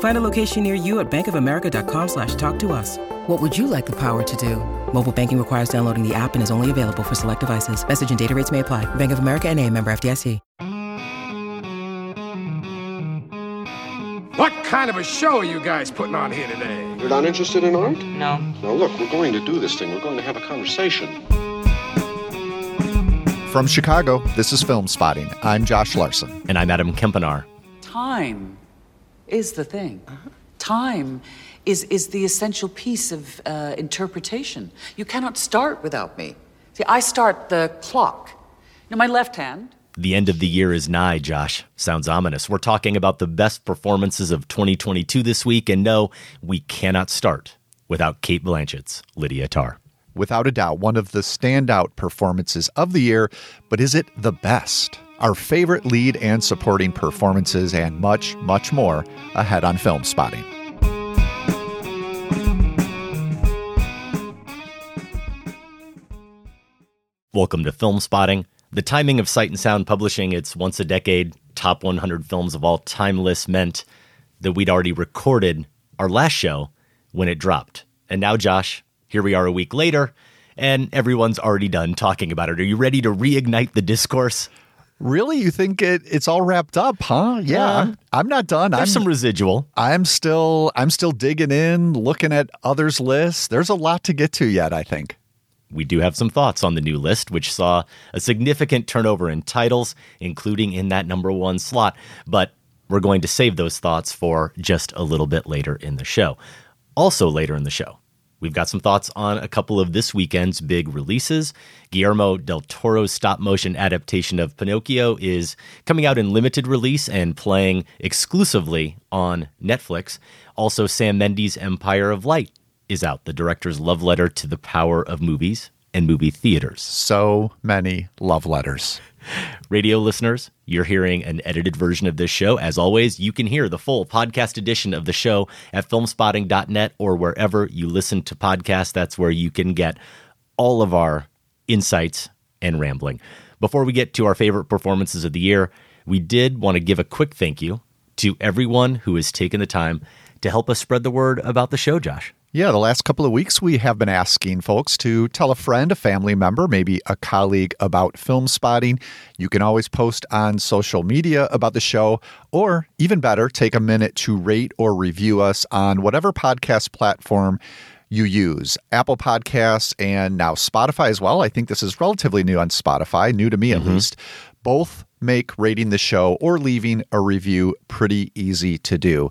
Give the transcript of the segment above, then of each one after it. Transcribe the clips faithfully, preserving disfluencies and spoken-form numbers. Find a location near you at bankofamerica.com slash talk to us. What would you like the power to do? Mobile banking requires downloading the app and is only available for select devices. Message and data rates may apply. Bank of America N A, member F D I C. What kind of a show are you guys putting on here today? You're not interested in art? No. Now look, we're going to do this thing. We're going to have a conversation. From Chicago, this is Film Spotting. I'm Josh Larson. And I'm Adam Kempinar. Time is the thing. Uh-huh. Time is, is the essential piece of uh, interpretation. You cannot start without me. See, I start the clock. Now, my left hand... The end of the year is nigh, Josh. Sounds ominous. We're talking about the best performances of twenty twenty-two this week, and no, we cannot start without Cate Blanchett's Lydia Tár. Without a doubt, one of the standout performances of the year, but is it the best? Our favorite lead and supporting performances and much, much more ahead on Film Spotting. Welcome to Film Spotting. The timing of Sight and Sound publishing its once-a-decade top one hundred films of all time list meant that we'd already recorded our last show when it dropped. And now, Josh, here we are a week later, and everyone's already done talking about it. Are you ready to reignite the discourse? Really? You think it, it's all wrapped up, huh? Yeah, yeah. I'm, I'm not done. There's I'm, some residual. I'm still, I'm still digging in, looking at others' lists. There's a lot to get to yet, I think. We do have some thoughts on the new list, which saw a significant turnover in titles, including in that number one slot. But we're going to save those thoughts for just a little bit later in the show. Also later in the show, we've got some thoughts on a couple of this weekend's big releases. Guillermo del Toro's stop-motion adaptation of Pinocchio is coming out in limited release and playing exclusively on Netflix. Also, Sam Mendes' Empire of Light is out, the director's love letter to the power of movies and movie theaters. So many love letters. Radio listeners, you're hearing an edited version of this show. As always, you can hear the full podcast edition of the show at film spotting dot net or wherever you listen to podcasts. That's where you can get all of our insights and rambling. Before we get to our favorite performances of the year, we did want to give a quick thank you to everyone who has taken the time to help us spread the word about the show, Josh. Yeah, the last couple of weeks we have been asking folks to tell a friend, a family member, maybe a colleague about Film Spotting. You can always post on social media about the show, or even better, take a minute to rate or review us on whatever podcast platform you use. Apple Podcasts and now Spotify as well. I think this is relatively new on Spotify, new to me at mm-hmm. least. Both make rating the show or leaving a review pretty easy to do.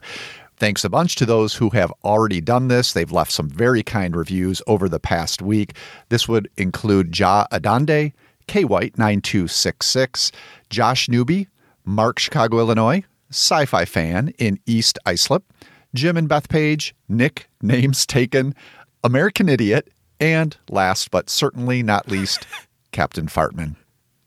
Thanks a bunch to those who have already done this. They've left some very kind reviews over the past week. This would include Ja Adande, K White nine two six six, Josh Newby, Mark Chicago, Illinois, Sci-Fi Fan in East Islip, Jim and Beth Page, Nick Names Taken, American Idiot, and last but certainly not least, Captain Fartman.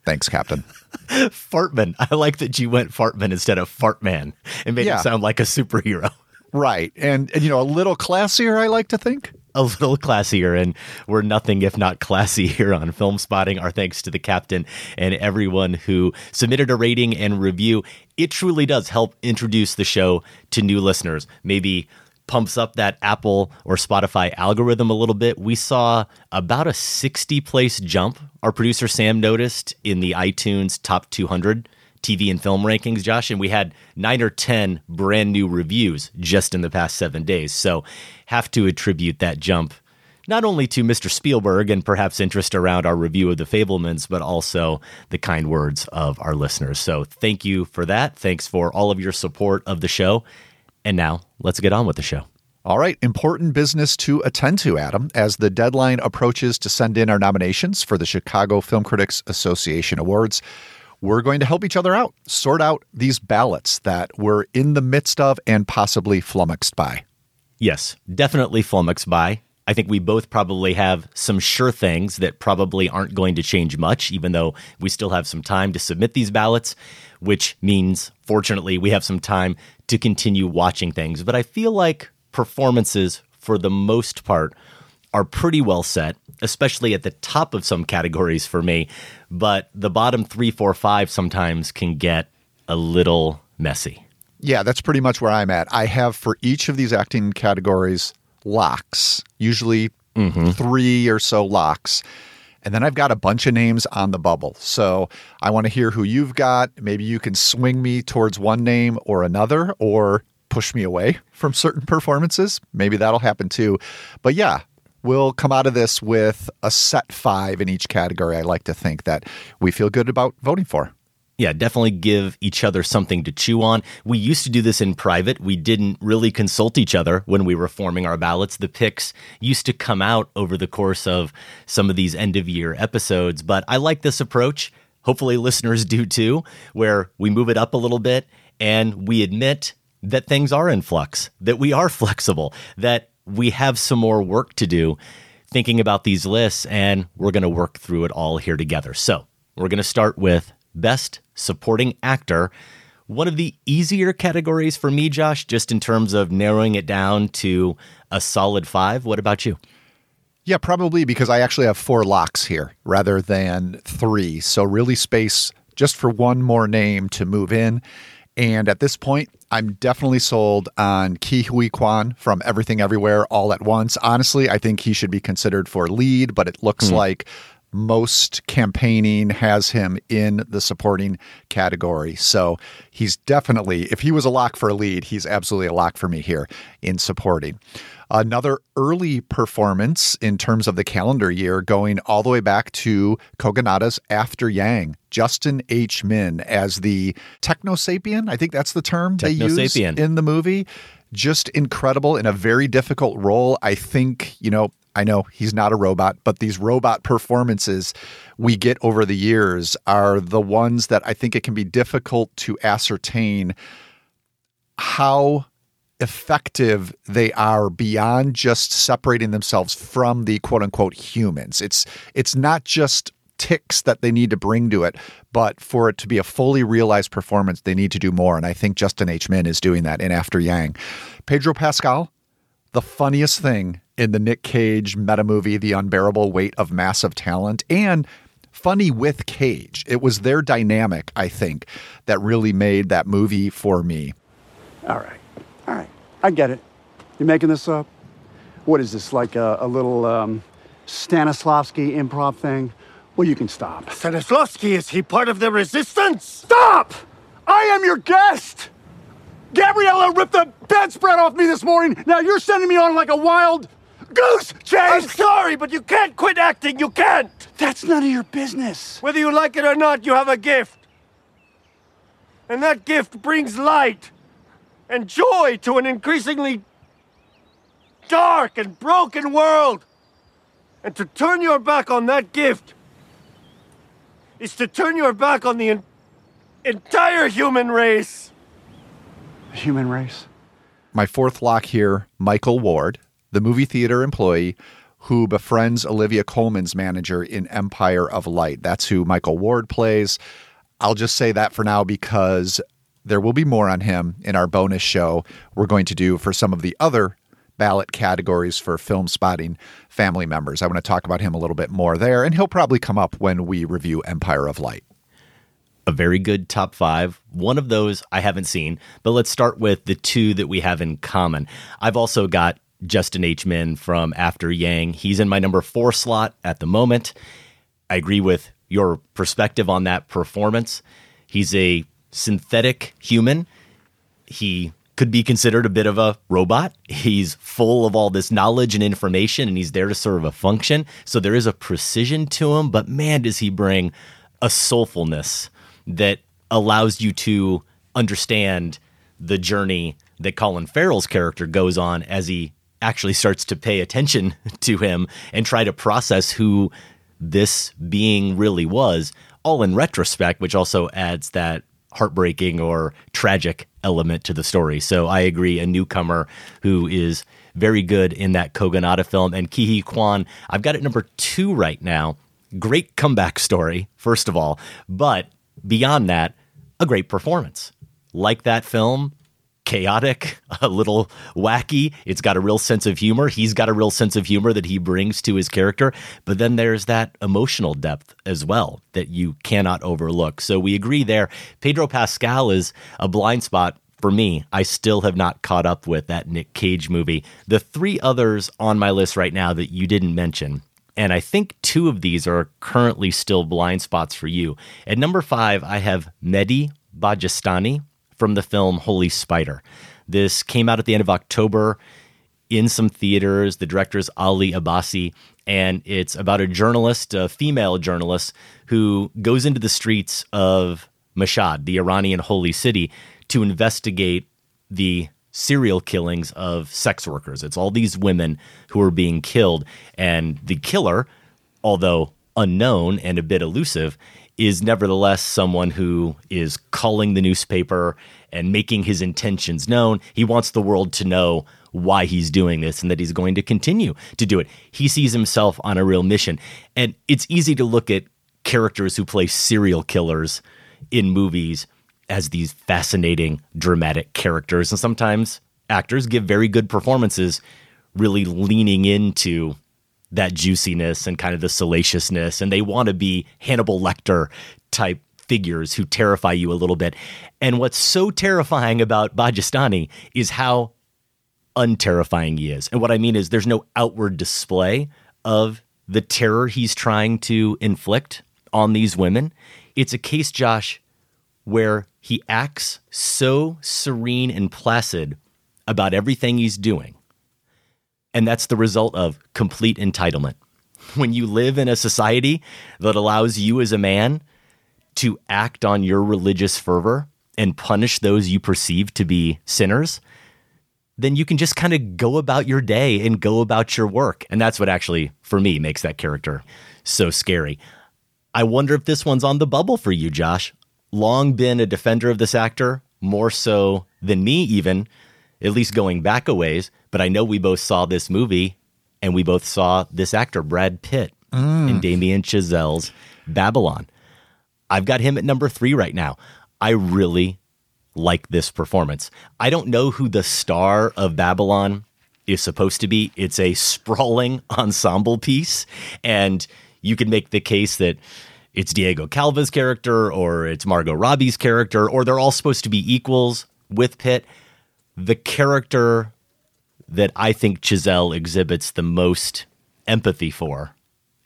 Thanks, Captain. Fartman. I like that you went Fartman instead of Fartman and made yeah. it sound like a superhero. Right. And, and, you know, a little classier, I like to think. A little classier. And we're nothing if not classy here on Film Spotting. Our thanks to the captain and everyone who submitted a rating and review. It truly does help introduce the show to new listeners. Maybe pumps up that Apple or Spotify algorithm a little bit. We saw about a sixty place jump, our producer Sam noticed, in the iTunes top two hundred T V and film rankings, Josh, and we had nine or ten brand new reviews just in the past seven days. So have to attribute that jump not only to Mister Spielberg and perhaps interest around our review of The Fabelmans, but also the kind words of our listeners. So thank you for that. Thanks for all of your support of the show. And now let's get on with the show. All right. Important business to attend to, Adam, as the deadline approaches to send in our nominations for the Chicago Film Critics Association Awards. We're going to help each other out, sort out these ballots that we're in the midst of and possibly flummoxed by. Yes, definitely flummoxed by. I think we both probably have some sure things that probably aren't going to change much, even though we still have some time to submit these ballots, which means, fortunately, we have some time to continue watching things. But I feel like performances, for the most part, are pretty well set, especially at the top of some categories for me. But the bottom three, four, five sometimes can get a little messy. Yeah, that's pretty much where I'm at. I have for each of these acting categories locks, usually mm-hmm. three or so locks. And then I've got a bunch of names on the bubble. So I want to hear who you've got. Maybe you can swing me towards one name or another, or push me away from certain performances. Maybe that'll happen too. But yeah, we'll come out of this with a set five in each category, I like to think, that we feel good about voting for. Yeah, definitely give each other something to chew on. We used to do this in private. We didn't really consult each other when we were forming our ballots. The picks used to come out over the course of some of these end-of-year episodes. But I like this approach. Hopefully listeners do too, where we move it up a little bit and we admit that things are in flux, that we are flexible, that we have some more work to do thinking about these lists, and we're going to work through it all here together. So we're going to start with Best Supporting Actor, one of the easier categories for me, Josh, just in terms of narrowing it down to a solid five. What about you? Yeah, probably because I actually have four locks here rather than three. So really space just for one more name to move in. And at this point, I'm definitely sold on Ki Huy Kwan from Everything Everywhere All at Once. Honestly, I think he should be considered for lead, but it looks mm. like most campaigning has him in the supporting category. So he's definitely, if he was a lock for a lead, he's absolutely a lock for me here in supporting. Another early performance in terms of the calendar year, going all the way back to Koganada's After Yang, Justin H. Min as the Technosapien. I think that's the term they use in the movie. Just incredible in a very difficult role. I think, you know, I know he's not a robot, but these robot performances we get over the years are the ones that I think it can be difficult to ascertain how effective they are beyond just separating themselves from the quote unquote humans. It's it's not just ticks that they need to bring to it, but for it to be a fully realized performance, they need to do more. And I think Justin H. Min is doing that in After Yang. Pedro Pascal, the funniest thing in the Nick Cage meta movie, The Unbearable Weight of Massive Talent, and funny with Cage. It was their dynamic, I think, that really made that movie for me. All right. All right. I get it. You're making this up? What is this, like a, a little um, Stanislavski improv thing? Well, you can stop. Stanislavski, is he part of the resistance? Stop! I am your guest! Gabriella ripped the bedspread off me this morning. Now you're sending me on like a wild goose chase. I'm sorry, but you can't quit acting. You can't. That's none of your business. Whether you like it or not, you have a gift. And that gift brings light and joy to an increasingly dark and broken world. And to turn your back on that gift is to turn your back on the en- entire human race. The human race. My fourth lock here, Michael Ward, the movie theater employee who befriends Olivia Colman's manager in Empire of Light. That's who Michael Ward plays. I'll just say that for now because there will be more on him in our bonus show we're going to do for some of the other ballot categories for Film Spotting family members. I want to talk about him a little bit more there, and he'll probably come up when we review Empire of Light. A very good top five. One of those I haven't seen, but let's start with the two that we have in common. I've also got Justin H. Min from After Yang. He's in my number four slot at the moment. I agree with your perspective on that performance. He's a synthetic human. He could be considered a bit of a robot. He's full of all this knowledge and information, and he's there to serve a function. So there is a precision to him, but man, does he bring a soulfulness that allows you to understand the journey that Colin Farrell's character goes on as he actually starts to pay attention to him and try to process who this being really was, all in retrospect, which also adds that heartbreaking or tragic element to the story. So I agree, a newcomer who is very good in that Koganada film. And Ki Huy Kwan, I've got it number two right now. Great comeback story, first of all, but beyond that, a great performance. Like that film, chaotic, a little wacky. It's got a real sense of humor. He's got a real sense of humor that he brings to his character. But then there's that emotional depth as well that you cannot overlook. So we agree there. Pedro Pascal is a blind spot for me. I still have not caught up with that Nick Cage movie. The three others on my list right now that you didn't mention, and I think two of these are currently still blind spots for you. At number five, I have Mehdi Bajestani from the film Holy Spider. This came out at the end of October in some theaters. The director is Ali Abbasi, and it's about a journalist, a female journalist, who goes into the streets of Mashhad, the Iranian holy city, to investigate the serial killings of sex workers. It's all these women who are being killed, and the killer, although unknown and a bit elusive, is nevertheless someone who is calling the newspaper and making his intentions known. He wants the world to know why he's doing this and that he's going to continue to do it. He sees himself on a real mission. And it's easy to look at characters who play serial killers in movies as these fascinating, dramatic characters. And sometimes actors give very good performances, really leaning into that juiciness and kind of the salaciousness, and they want to be Hannibal Lecter type figures who terrify you a little bit. And what's so terrifying about Bajestani is how unterrifying he is. And what I mean is there's no outward display of the terror he's trying to inflict on these women. It's a case, Josh, where he acts so serene and placid about everything he's doing. And that's the result of complete entitlement. When you live in a society that allows you as a man to act on your religious fervor and punish those you perceive to be sinners, then you can just kind of go about your day and go about your work. And that's what actually, for me, makes that character so scary. I wonder if this one's on the bubble for you, Josh. Long been a defender of this actor, more so than me even, at least going back a ways. But I know we both saw this movie, and we both saw this actor, Brad Pitt, mm. in Damien Chazelle's Babylon. I've got him at number three right now. I really like this performance. I don't know who the star of Babylon is supposed to be. It's a sprawling ensemble piece, and you can make the case that it's Diego Calva's character, or it's Margot Robbie's character, or they're all supposed to be equals with Pitt. The character that I think Chazelle exhibits the most empathy for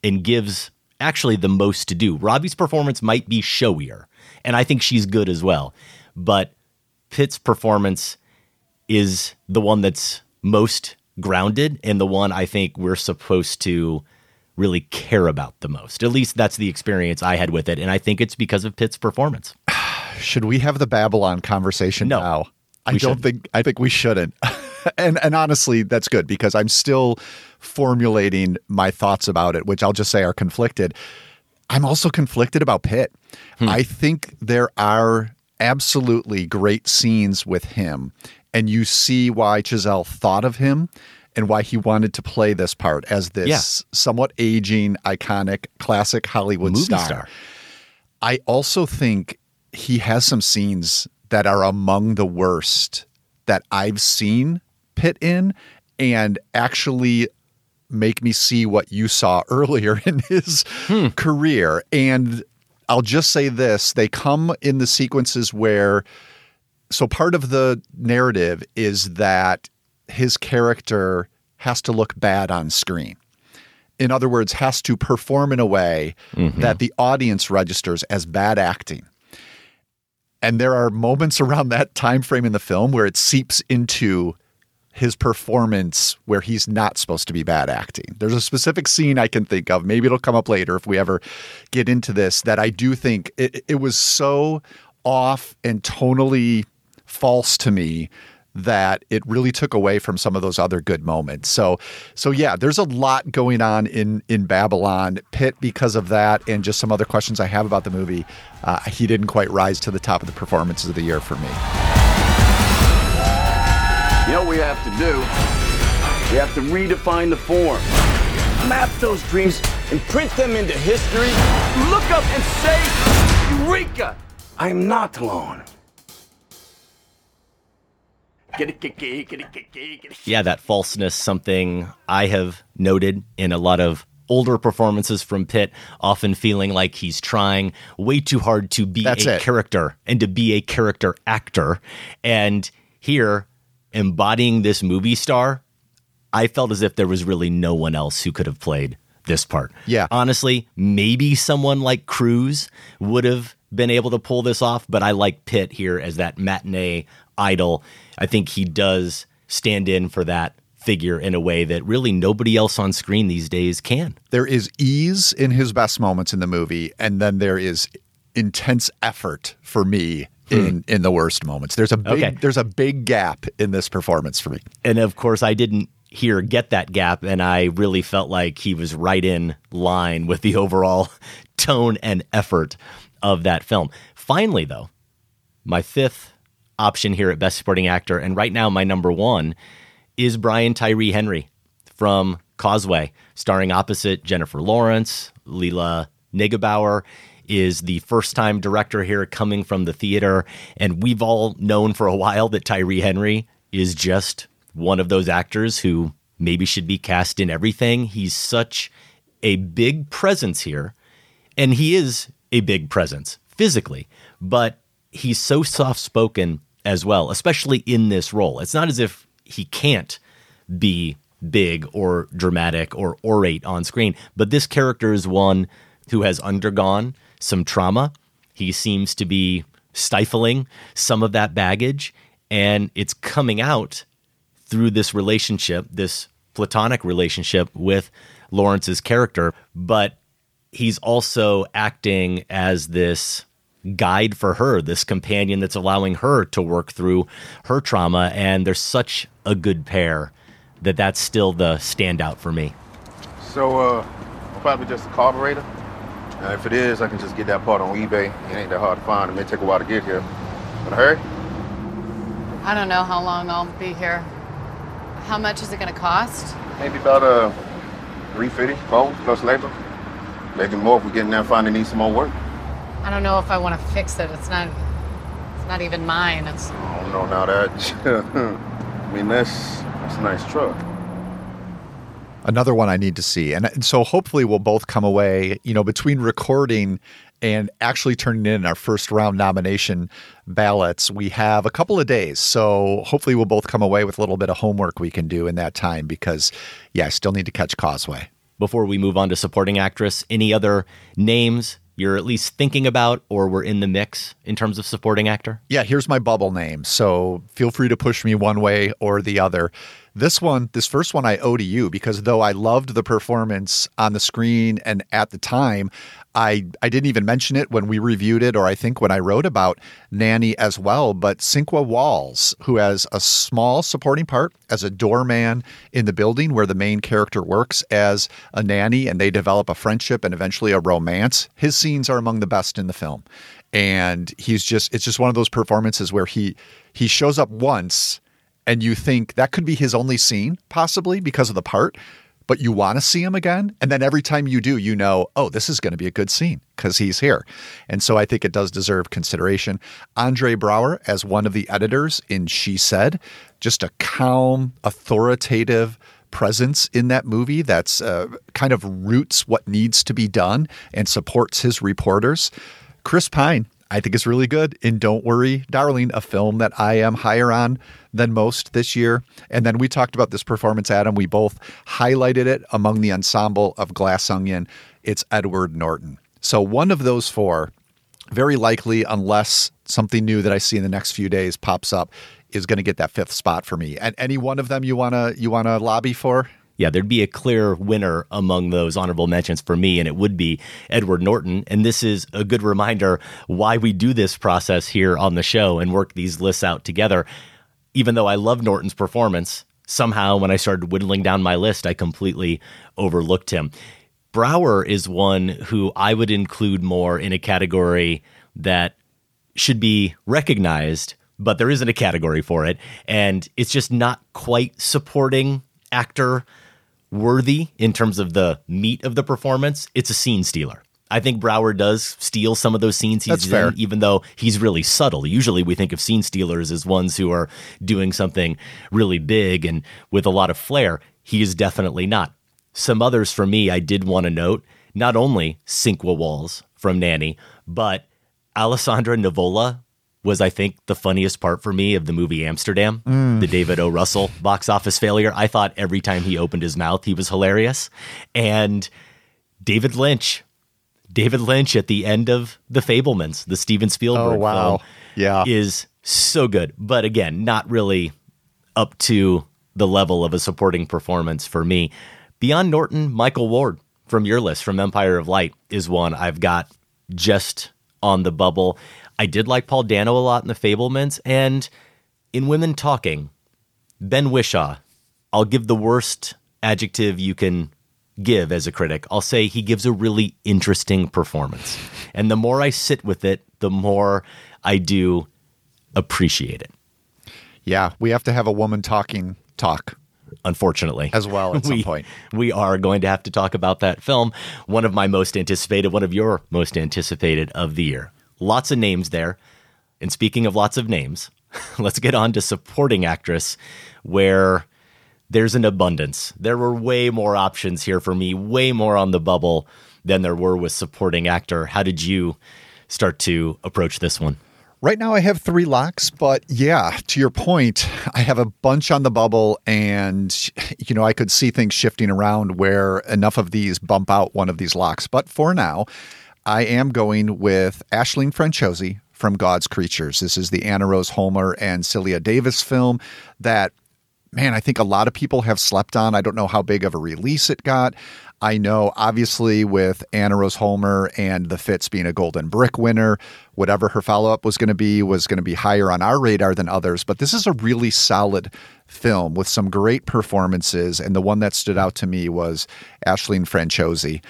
and gives actually the most to do. Robbie's performance might be showier, and I think she's good as well. But Pitt's performance is the one that's most grounded and the one I think we're supposed to really care about the most. At least that's the experience I had with it, and I think it's because of Pitt's performance. Should we have the Babylon conversation no, now? I don't shouldn't. think I think we shouldn't. And and honestly, that's good, because I'm still formulating my thoughts about it, which I'll just say are conflicted. I'm also conflicted about Pitt. Hmm. I think there are absolutely great scenes with him, and you see why Chazelle thought of him and why he wanted to play this part as this yeah. somewhat aging, iconic, classic Hollywood Movie star. star. I also think he has some scenes that are among the worst that I've seen Pitt in, and actually make me see what you saw earlier in his hmm. career. And I'll just say this, they come in the sequences where, so part of the narrative is that his character has to look bad on screen. In other words, has to perform in a way mm-hmm. that the audience registers as bad acting. And there are moments around that time frame in the film where it seeps into his performance where he's not supposed to be bad acting. There's a specific scene I can think of. Maybe it'll come up later if we ever get into this, that I do think it, it was so off and tonally false to me that it really took away from some of those other good moments. So, so yeah, there's a lot going on in, in Babylon. Pitt, because of that and just some other questions I have about the movie, uh, he didn't quite rise to the top of the performances of the year for me. You know what we have to do? We have to redefine the form. Map those dreams and print them into history. Look up and say, Eureka! I'm not alone. Yeah, that falseness, something I have noted in a lot of older performances from Pitt, often feeling like he's trying way too hard to be That's a it. character and to be a character actor. And here, embodying this movie star, I felt as if there was really no one else who could have played this part. Yeah. Honestly, maybe someone like Cruise would have been able to pull this off, but I like Pitt here as that matinee idol. I think he does stand in for that figure in a way that really nobody else on screen these days can. There is ease in his best moments in the movie, and then there is intense effort for me in, in the worst moments. There's a big okay. there's a big gap in this performance for me. And of course, I didn't here get that gap, and I really felt like he was right in line with the overall tone and effort of that film. Finally, though, my fifth option here at Best Supporting Actor, and right now my number one is Brian Tyree Henry from Causeway, starring opposite Jennifer Lawrence. Leila Neugebauer is the first-time director here, coming from the theater, and we've all known for a while that Tyree Henry is just one of those actors who maybe should be cast in everything. He's such a big presence here, and he is a big presence physically, but he's so soft-spoken as well, especially in this role. It's not as if he can't be big or dramatic or orate on screen, but this character is one who has undergone some trauma. He seems to be stifling some of that baggage, and it's coming out through this relationship, this platonic relationship with Lawrence's character, but he's also acting as this guide for her, this companion that's allowing her to work through her trauma, and they're such a good pair that that's still the standout for me. So, uh, probably just a carburetor. Uh, if it is, I can just get that part on eBay. It ain't that hard to find. It may take a while to get here. Gonna hurry? I don't know how long I'll be here. How much is it gonna cost? Maybe about uh, three fifty, four, plus labor. Maybe more if we get in there and find it needs some more work. I don't know if I want to fix it. It's not, it's not even mine. It's. Oh no, now that. I mean, that's that's a nice truck. Another one I need to see. And, and so hopefully we'll both come away, you know, between recording and actually turning in our first round nomination ballots, we have a couple of days. So hopefully we'll both come away with a little bit of homework we can do in that time, because, yeah, I still need to catch Causeway. Before we move on to supporting actress, any other names you're at least thinking about or were in the mix in terms of supporting actor? Yeah, here's my bubble name. So feel free to push me one way or the other. This one, this first one I owe to you, because though I loved the performance on the screen and at the time, I, I didn't even mention it when we reviewed it, or I think when I wrote about Nanny as well, but Cinqua Walls, who has a small supporting part as a doorman in the building where the main character works as a nanny, and they develop a friendship and eventually a romance. His scenes are among the best in the film. And he's just, it's just one of those performances where he he shows up once and you think that could be his only scene, possibly because of the part, but you want to see him again. And then every time you do, you know, oh, this is going to be a good scene because he's here. And so I think it does deserve consideration. Andre Braugher as one of the editors in She Said, just a calm, authoritative presence in that movie that's uh, kind of roots what needs to be done and supports his reporters. Chris Pine, I think, is really good in Don't Worry, Darling, a film that I am higher on than most this year. And then we talked about this performance, Adam. We both highlighted it among the ensemble of Glass Onion. It's Edward Norton. So one of those four very likely, unless something new that I see in the next few days pops up, is going to get that fifth spot for me. And any one of them you want to you want to lobby for? Yeah, there'd be a clear winner among those honorable mentions for me, and it would be Edward Norton. And this is a good reminder why we do this process here on the show and work these lists out together. Even though I love Norton's performance, somehow when I started whittling down my list, I completely overlooked him. Brower is one who I would include more in a category that should be recognized, but there isn't a category for it. And it's just not quite supporting actor worthy in terms of the meat of the performance. It's a scene stealer. I think Brower does steal some of those scenes he's in, even though he's really subtle. Usually we think of scene stealers as ones who are doing something really big and with a lot of flair. He is definitely not. Some others for me I did want to note, not only Cinqua Walls from Nanny, but Alessandra Nivola was, I think, the funniest part for me of the movie Amsterdam, mm. the David O. Russell box office failure. I thought every time he opened his mouth, he was hilarious. And David Lynch. David Lynch at the end of The Fabelmans, the Steven Spielberg oh, wow. film, yeah. is so good. But again, not really up to the level of a supporting performance for me. Beyond Norton, Michael Ward from your list, from Empire of Light, is one I've got just on the bubble. I did like Paul Dano a lot in The Fabelmans. And in Women Talking, Ben Whishaw, I'll give the worst adjective you can give as a critic. I'll say he gives a really interesting performance. And the more I sit with it, the more I do appreciate it. Yeah, we have to have a woman talking talk. Unfortunately. As well at some we, point. We are going to have to talk about that film. One of my most anticipated, one of your most anticipated of the year. Lots of names there. And speaking of lots of names, let's get on to supporting actress, where there's an abundance. There were way more options here for me, way more on the bubble than there were with supporting actor. How did you start to approach this one? Right now I have three locks, but yeah, to your point, I have a bunch on the bubble, and you know, I could see things shifting around where enough of these bump out one of these locks. But for now, I am going with Aisling Franciosi from God's Creatures. This is the Anna Rose Holmer and Celia Davis film that, man, I think a lot of people have slept on. I don't know how big of a release it got. I know, obviously, with Anna Rose Holmer and The Fits being a Golden Brick winner, whatever her follow-up was going to be was going to be higher on our radar than others. But this is a really solid film with some great performances, and the one that stood out to me was Aisling Franciosi.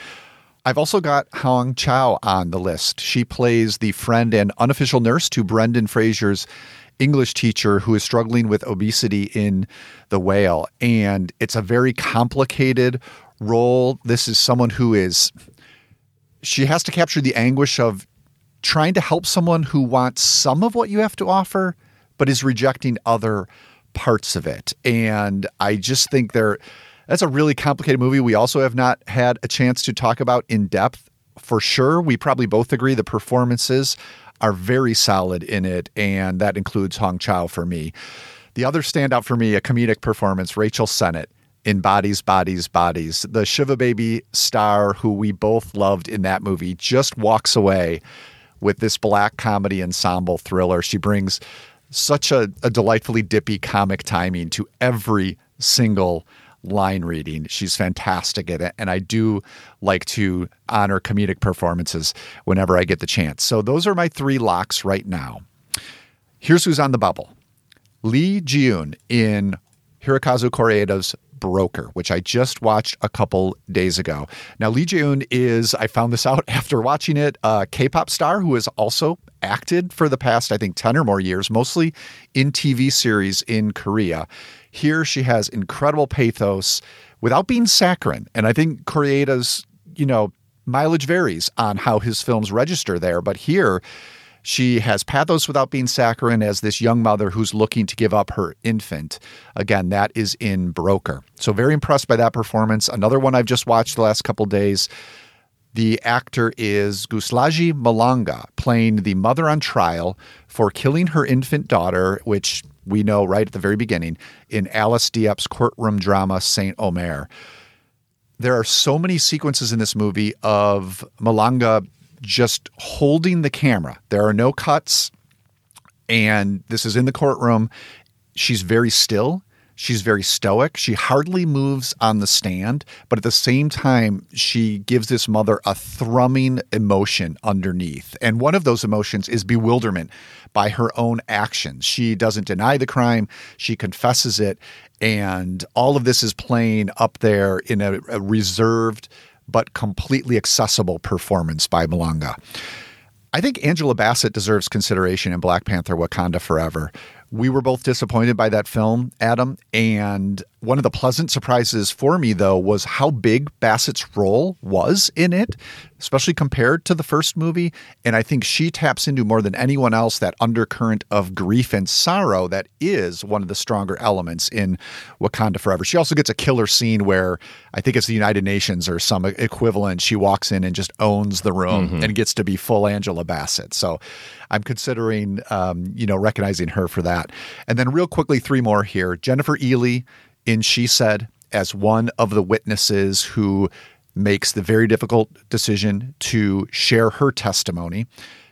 I've also got Hong Chow on the list. She plays the friend and unofficial nurse to Brendan Fraser's English teacher who is struggling with obesity in The Whale. And it's a very complicated role. This is someone who is, she has to capture the anguish of trying to help someone who wants some of what you have to offer, but is rejecting other parts of it. And I just think they're, that's a really complicated movie we also have not had a chance to talk about in depth. For sure, we probably both agree the performances are very solid in it, and that includes Hong Chow for me. The other standout for me, a comedic performance, Rachel Sennett in Bodies, Bodies, Bodies. The Shiva Baby star who we both loved in that movie just walks away with this black comedy ensemble thriller. She brings such a, a delightfully dippy comic timing to every single line reading. She's fantastic at it, and I do like to honor comedic performances whenever I get the chance. So those are my three locks right now. Here's who's on the bubble. Lee Ji-eun in Hirokazu Koreeda's Broker, which I just watched a couple days ago. Now, Lee Ji-eun is, I found this out after watching it, a K-pop star who has also acted for the past, I think, ten or more years, mostly in T V series in Korea. Here she has incredible pathos without being saccharine. And I think Koreeda's, you know, mileage varies on how his films register there. But here she has pathos without being saccharine as this young mother who's looking to give up her infant. Again, that is in Broker. So very impressed by that performance. Another one I've just watched the last couple days. The actor is Guslaji Malanga, playing the mother on trial for killing her infant daughter, which we know right at the very beginning, in Alice Diop's courtroom drama Saint Omer. There are so many sequences in this movie of Malanga just holding the camera. There are no cuts. And this is in the courtroom. She's very still. She's very stoic. She hardly moves on the stand, but at the same time, she gives this mother a thrumming emotion underneath. And one of those emotions is bewilderment by her own actions. She doesn't deny the crime. She confesses it. And all of this is playing up there in a, a reserved but completely accessible performance by Malanga. I think Angela Bassett deserves consideration in Black Panther: Wakanda Forever. We were both disappointed by that film, Adam. And one of the pleasant surprises for me, though, was how big Bassett's role was in it, especially compared to the first movie. And I think she taps into more than anyone else that undercurrent of grief and sorrow that is one of the stronger elements in Wakanda Forever. She also gets a killer scene where I think it's the United Nations or some equivalent. She walks in and just owns the room mm-hmm. and gets to be full Angela Bassett. So I'm considering, um, you know, recognizing her for that. And then real quickly, three more here. Jennifer Ely in She Said as one of the witnesses who makes the very difficult decision to share her testimony.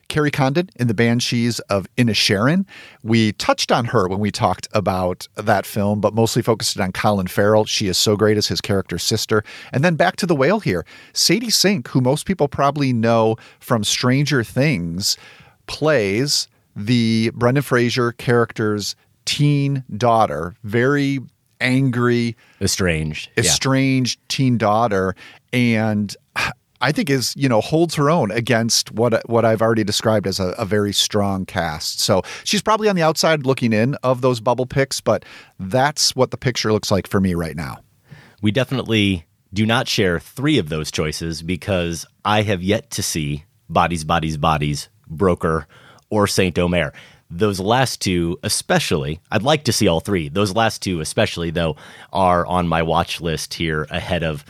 Carrie Condon in The Banshees of Inisherin. We touched on her when we talked about that film, but mostly focused on Colin Farrell. She is so great as his character's sister. And then back to the whale here. Sadie Sink, who most people probably know from Stranger Things, plays the Brendan Fraser character's teen daughter, very angry, estranged, estranged yeah. teen daughter, and I think is, you know, holds her own against what what I've already described as a, a very strong cast. So she's probably on the outside looking in of those bubble picks, but that's what the picture looks like for me right now. We definitely do not share three of those choices because I have yet to see Bodies, Bodies, Bodies, Broker, or Saint Omer. Those last two especially, I'd like to see all three. Those last two especially, though, are on my watch list here ahead of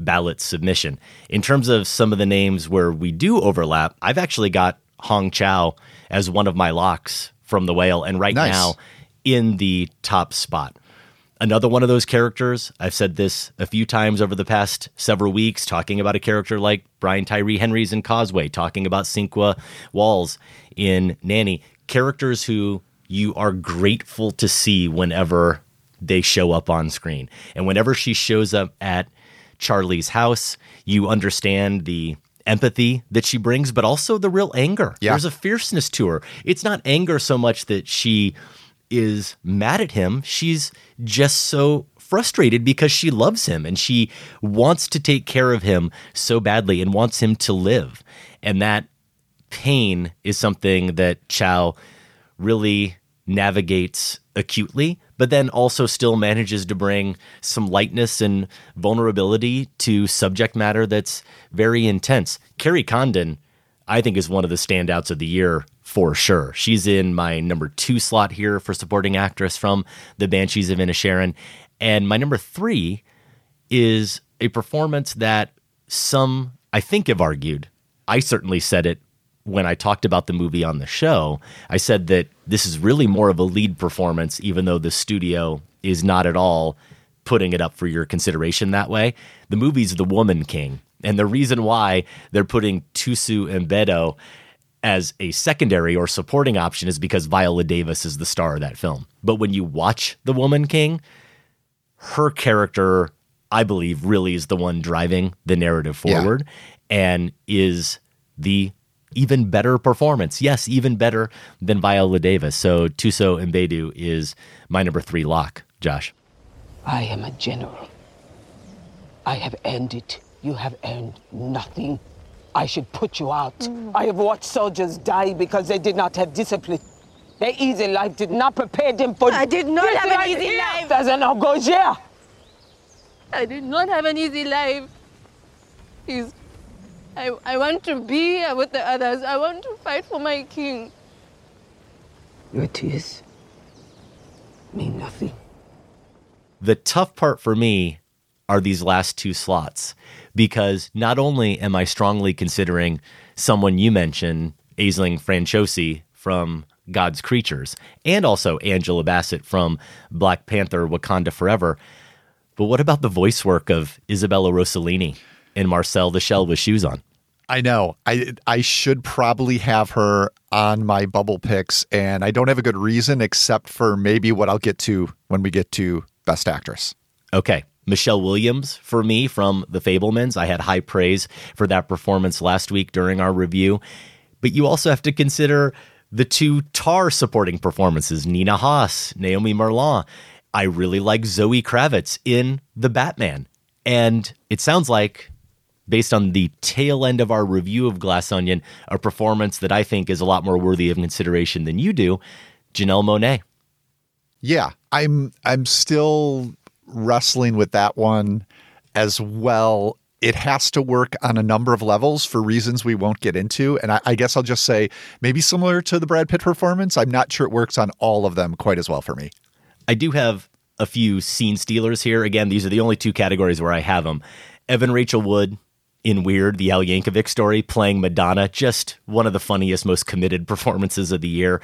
ballot submission. In terms of some of the names where we do overlap, I've actually got Hong Chow as one of my locks from The Whale, and right nice. now in the top spot. Another one of those characters, I've said this a few times over the past several weeks, talking about a character like Brian Tyree Henry's in Causeway, talking about Cinqua Walls in Nanny, characters who you are grateful to see whenever they show up on screen. And whenever she shows up at Charlie's house, you understand the empathy that she brings, but also the real anger. Yeah. There's a fierceness to her. It's not anger so much that she is mad at him. She's just so frustrated because she loves him and she wants to take care of him so badly and wants him to live. And that pain is something that Chow really navigates acutely, but then also still manages to bring some lightness and vulnerability to subject matter that's very intense. Carrie Condon, I think, is one of the standouts of the year for sure. She's in my number two slot here for supporting actress from The Banshees of Inisherin. And my number three is a performance that some, I think, have argued. I certainly said it when I talked about the movie on the show. I said that this is really more of a lead performance, even though the studio is not at all putting it up for your consideration that way. The movie's The Woman King. And the reason why they're putting Tusu Mbedu as a secondary or supporting option is because Viola Davis is the star of that film. But when you watch The Woman King, her character, I believe, really is the one driving the narrative forward yeah. and is the even better performance. Yes, even better than Viola Davis. So Tuso Mbedu is my number three lock, Josh. I am a general. I have earned it. You have earned nothing. I should put you out. Mm. I have watched soldiers die because they did not have discipline. Their easy life did not prepare them for... I did not have an easy life. As an engagé. I did not have an easy life. Please, I, I want to be with the others. I want to fight for my king. Your tears mean nothing. The tough part for me are these last two slots, because not only am I strongly considering someone you mentioned, Aisling Franchosi from God's Creatures, and also Angela Bassett from Black Panther: Wakanda Forever, but what about the voice work of Isabella Rossellini in Marcel the Shell with Shoes On? I know. I I should probably have her on my bubble picks, and I don't have a good reason except for maybe what I'll get to when we get to Best Actress. Okay. Michelle Williams, for me, from The Fabelmans. I had high praise for that performance last week during our review. But you also have to consider the two Tár supporting performances, Nina Haas, Naomi Merlan. I really like Zoe Kravitz in The Batman. And it sounds like, based on the tail end of our review of Glass Onion, a performance that I think is a lot more worthy of consideration than you do, Janelle Monáe. Yeah, I'm I'm still wrestling with that one as well. It has to work on a number of levels for reasons we won't get into. And I, I guess I'll just say maybe similar to the Brad Pitt performance, I'm not sure it works on all of them quite as well for me. I do have a few scene stealers here. Again, these are the only two categories where I have them. Evan Rachel Wood in Weird, the Al Yankovic Story, playing Madonna, just one of the funniest, most committed performances of the year.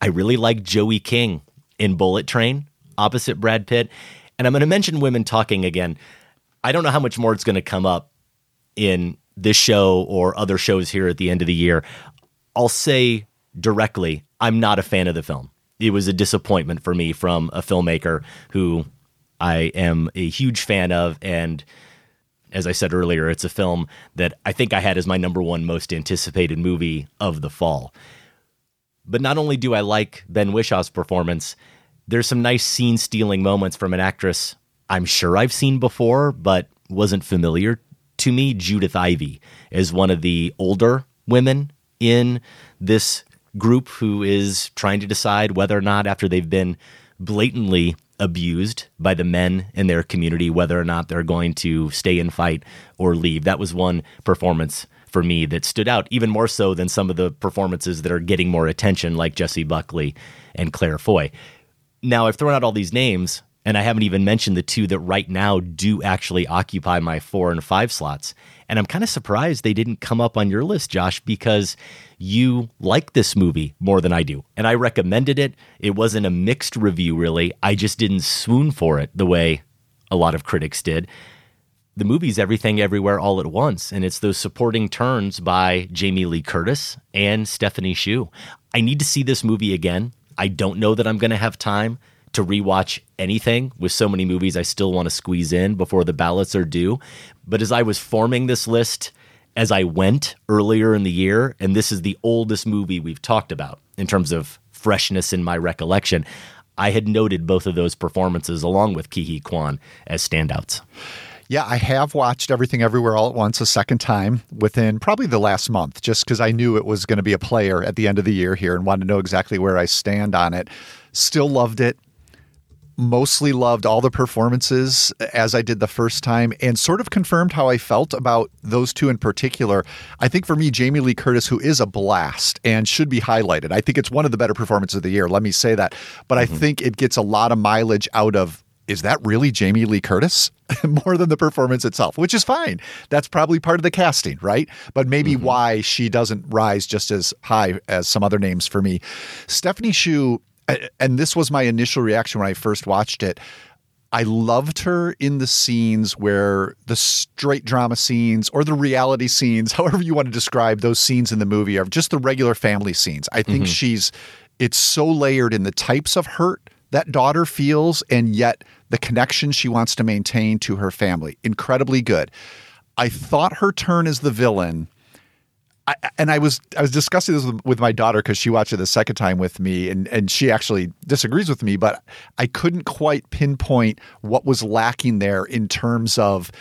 I really like Joey King in Bullet Train, opposite Brad Pitt. And I'm going to mention Women Talking again. I don't know how much more it's going to come up in this show or other shows here at the end of the year. I'll say directly, I'm not a fan of the film. It was a disappointment for me from a filmmaker who I am a huge fan of, and as I said earlier, it's a film that I think I had as my number one most anticipated movie of the fall. But not only do I like Ben Whishaw's performance, there's some nice scene-stealing moments from an actress I'm sure I've seen before, but wasn't familiar to me. Judith Ivey is one of the older women in this group who is trying to decide whether or not, after they've been blatantly abused by the men in their community, whether or not they're going to stay and fight or leave. That was one performance for me that stood out, even more so than some of the performances that are getting more attention, like Jessie Buckley and Claire Foy. Now, I've thrown out all these names, and I haven't even mentioned the two that right now do actually occupy my four and five slots. And I'm kind of surprised they didn't come up on your list, Josh, because you like this movie more than I do. And I recommended it. It wasn't a mixed review, really. I just didn't swoon for it the way a lot of critics did. The movie's Everything Everywhere All at Once, and it's those supporting turns by Jamie Lee Curtis and Stephanie Hsu. I need to see this movie again. I don't know that I'm going to have time to rewatch anything with so many movies I still want to squeeze in before the ballots are due. But as I was forming this list as I went earlier in the year, and this is the oldest movie we've talked about in terms of freshness in my recollection, I had noted both of those performances along with Ki Huy Kwan as standouts. Yeah, I have watched Everything Everywhere All at Once a second time within probably the last month, just because I knew it was going to be a player at the end of the year here and wanted to know exactly where I stand on it. Still loved it. Mostly loved all the performances as I did the first time, and sort of confirmed how I felt about those two in particular. I think for me, Jamie Lee Curtis, who is a blast and should be highlighted. I think it's one of the better performances of the year. Let me say that. But mm-hmm. I think it gets a lot of mileage out of, is that really Jamie Lee Curtis? More than the performance itself, which is fine. That's probably part of the casting, right? But maybe mm-hmm. why she doesn't rise just as high as some other names for me. Stephanie Hsu, and this was my initial reaction when I first watched it, I loved her in the scenes where the straight drama scenes or the reality scenes, however you want to describe those scenes in the movie, are just the regular family scenes. I think mm-hmm. she's, it's so layered in the types of hurt that daughter feels and yet the connection she wants to maintain to her family. Incredibly good. I thought her turn as the villain, I, and I was I was discussing this with, with my daughter because she watched it the second time with me, and, and she actually disagrees with me, but I couldn't quite pinpoint what was lacking there in terms of,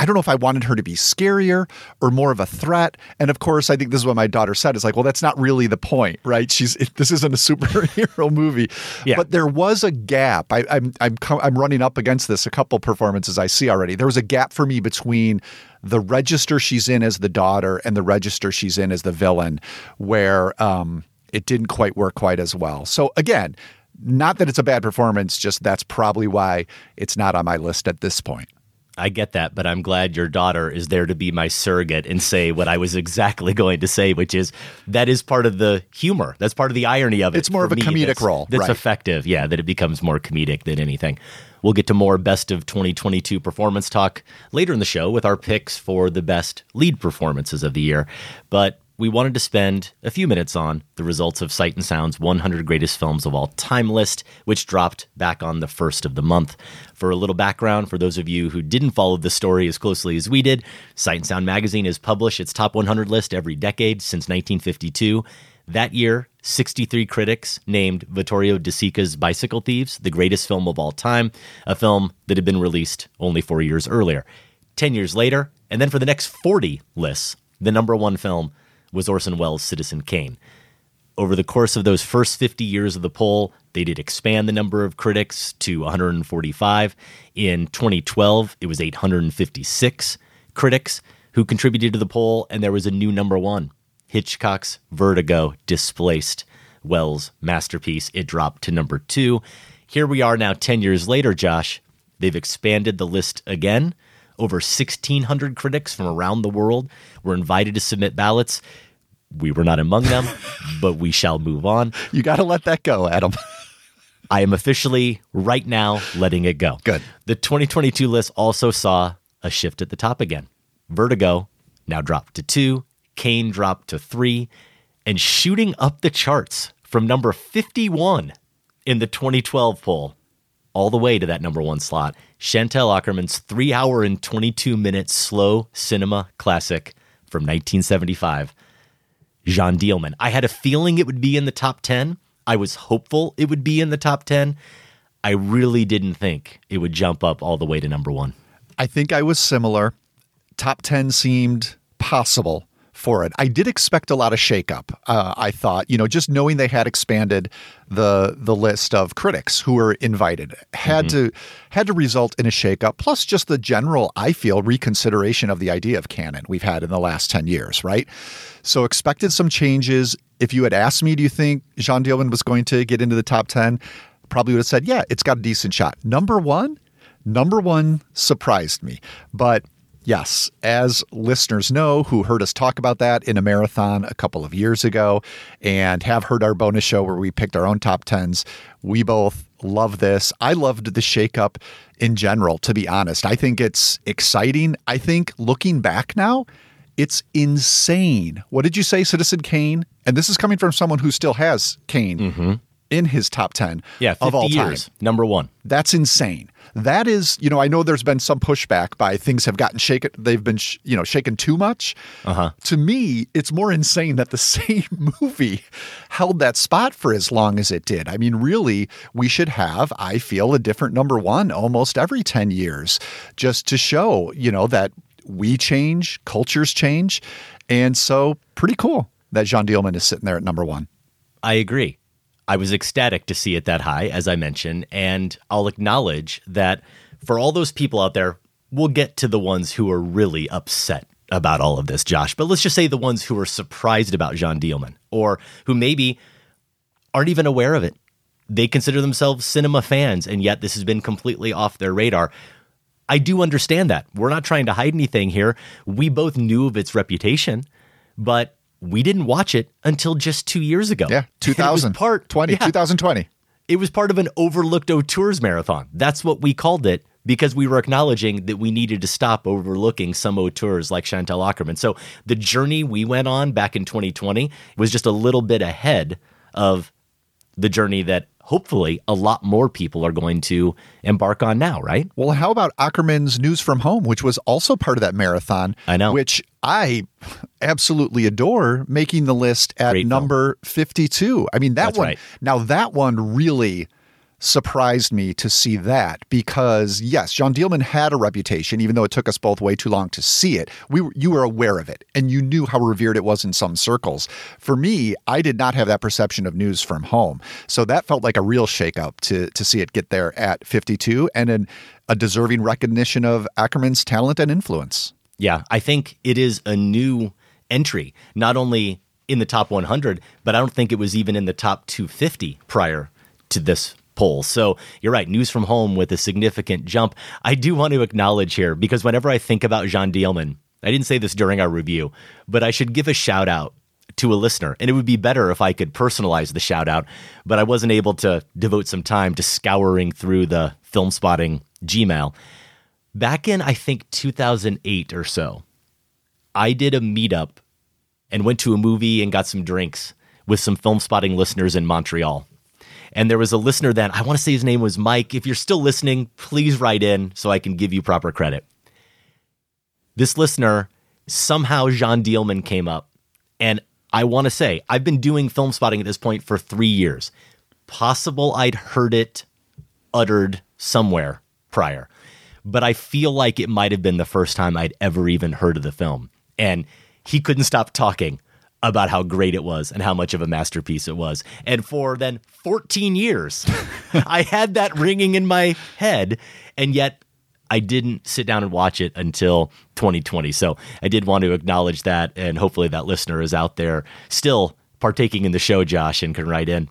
I don't know if I wanted her to be scarier or more of a threat. And of course, I think this is what my daughter said. It's like, well, that's not really the point, right? She's this isn't a superhero movie. Yeah. But there was a gap. I, I'm I'm I'm running up against this a couple performances I see already. There was a gap for me between the register she's in as the daughter and the register she's in as the villain, where um, it didn't quite work quite as well. So again, not that it's a bad performance, just that's probably why it's not on my list at this point. I get that, but I'm glad your daughter is there to be my surrogate and say what I was exactly going to say, which is that is part of the humor. That's part of the irony of it. It's more of a comedic role. That's effective. Yeah, that it becomes more comedic than anything. We'll get to more Best of twenty twenty-two performance talk later in the show with our picks for the best lead performances of the year. But we wanted to spend a few minutes on the results of Sight and Sound's one hundred Greatest Films of All Time list, which dropped back on the first of the month. For a little background, for those of you who didn't follow the story as closely as we did, Sight and Sound magazine has published its top one hundred list every decade since nineteen fifty-two. That year, sixty-three critics named Vittorio De Sica's Bicycle Thieves the greatest film of all time, a film that had been released only four years earlier. Ten years later, and then for the next forty lists, the number one film was Orson Welles' Citizen Kane. Over the course of those first fifty years of the poll, they did expand the number of critics to one hundred forty-five. In twenty twelve, it was eight hundred fifty-six critics who contributed to the poll, and there was a new number one. Hitchcock's Vertigo displaced Welles' masterpiece. It dropped to number two. Here we are now ten years later, Josh. They've expanded the list again. Over sixteen hundred critics from around the world were invited to submit ballots. We were not among them, but we shall move on. You got to let that go, Adam. I am officially, right now, letting it go. Good. The twenty twenty-two list also saw a shift at the top again. Vertigo now dropped to two, Kane dropped to three, and shooting up the charts from number fifty-one in the twenty twelve poll, all the way to that number one slot, Chantal Akerman's three-hour and twenty-two-minute slow cinema classic from nineteen seventy-five, Jeanne Dielman. I had a feeling it would be in the top ten. I was hopeful it would be in the top ten. I really didn't think it would jump up all the way to number one. I think I was similar. Top ten seemed possible for it. I did expect a lot of shakeup. Uh, I thought, you know, just knowing they had expanded the the list of critics who were invited had mm-hmm. to had to result in a shakeup. Plus, just the general, I feel, reconsideration of the idea of canon we've had in the last ten years, right? So, expected some changes. If you had asked me, do you think Jeanne Dielman was going to get into the top ten? Probably would have said, yeah, it's got a decent shot. Number one, number one surprised me, but. Yes, as listeners know who heard us talk about that in a marathon a couple of years ago and have heard our bonus show where we picked our own top tens, we both love this. I loved the shakeup in general, to be honest. I think it's exciting. I think looking back now, it's insane. What did you say, Citizen Kane? And this is coming from someone who still has Kane mm-hmm. in his top ten yeah, of all years, time. Number one. That's insane. That is, you know, I know there's been some pushback by things have gotten shaken. They've been, sh- you know, shaken too much. Uh-huh. To me, it's more insane that the same movie held that spot for as long as it did. I mean, really, we should have, I feel, a different number one almost every ten years just to show, you know, that we change, cultures change. And so pretty cool that Jeanne Dielman is sitting there at number one. I agree. I was ecstatic to see it that high, as I mentioned, and I'll acknowledge that for all those people out there, we'll get to the ones who are really upset about all of this, Josh, but let's just say the ones who are surprised about Jeanne Dielman or who maybe aren't even aware of it. They consider themselves cinema fans, and yet this has been completely off their radar. I do understand that. We're not trying to hide anything here. We both knew of its reputation, but we didn't watch it until just two years ago. Yeah, two thousand. It was part, twenty, yeah, twenty twenty. It was part of an overlooked auteurs marathon. That's what we called it because we were acknowledging that we needed to stop overlooking some auteurs like Chantal Akerman. So the journey we went on back in twenty twenty was just a little bit ahead of the journey that hopefully a lot more people are going to embark on now, right? Well, how about Akerman's News from Home, which was also part of that marathon? I know. Which I absolutely adore, making the list at Great number film. fifty-two. I mean, that That's one. Right. Now, that one really surprised me to see that because, yes, Jeanne Dielman had a reputation, even though it took us both way too long to see it. We were, you were aware of it, and you knew how revered it was in some circles. For me, I did not have that perception of News from Home. So that felt like a real shakeup to to see it get there at fifty-two and an, a deserving recognition of Akerman's talent and influence. Yeah, I think it is a new entry, not only in the top one hundred, but I don't think it was even in the top two fifty prior to this poll. So you're right. News from Home with a significant jump. I do want to acknowledge here because whenever I think about Jeanne Dielman, I didn't say this during our review, but I should give a shout out to a listener. And it would be better if I could personalize the shout out, but I wasn't able to devote some time to scouring through the Film Spotting Gmail. Back in, I think, two thousand eight or so, I did a meetup and went to a movie and got some drinks with some Film Spotting listeners in Montreal. And there was a listener then, I want to say his name was Mike. If you're still listening, please write in so I can give you proper credit. This listener, somehow Jeanne Dielman came up. And I want to say, I've been doing Film Spotting at this point for three years. Possible I'd heard it uttered somewhere prior. But I feel like it might have been the first time I'd ever even heard of the film. And he couldn't stop talking about how great it was and how much of a masterpiece it was. And for then fourteen years, I had that ringing in my head, and yet I didn't sit down and watch it until twenty twenty. So I did want to acknowledge that, and hopefully that listener is out there still partaking in the show, Josh, and can write in.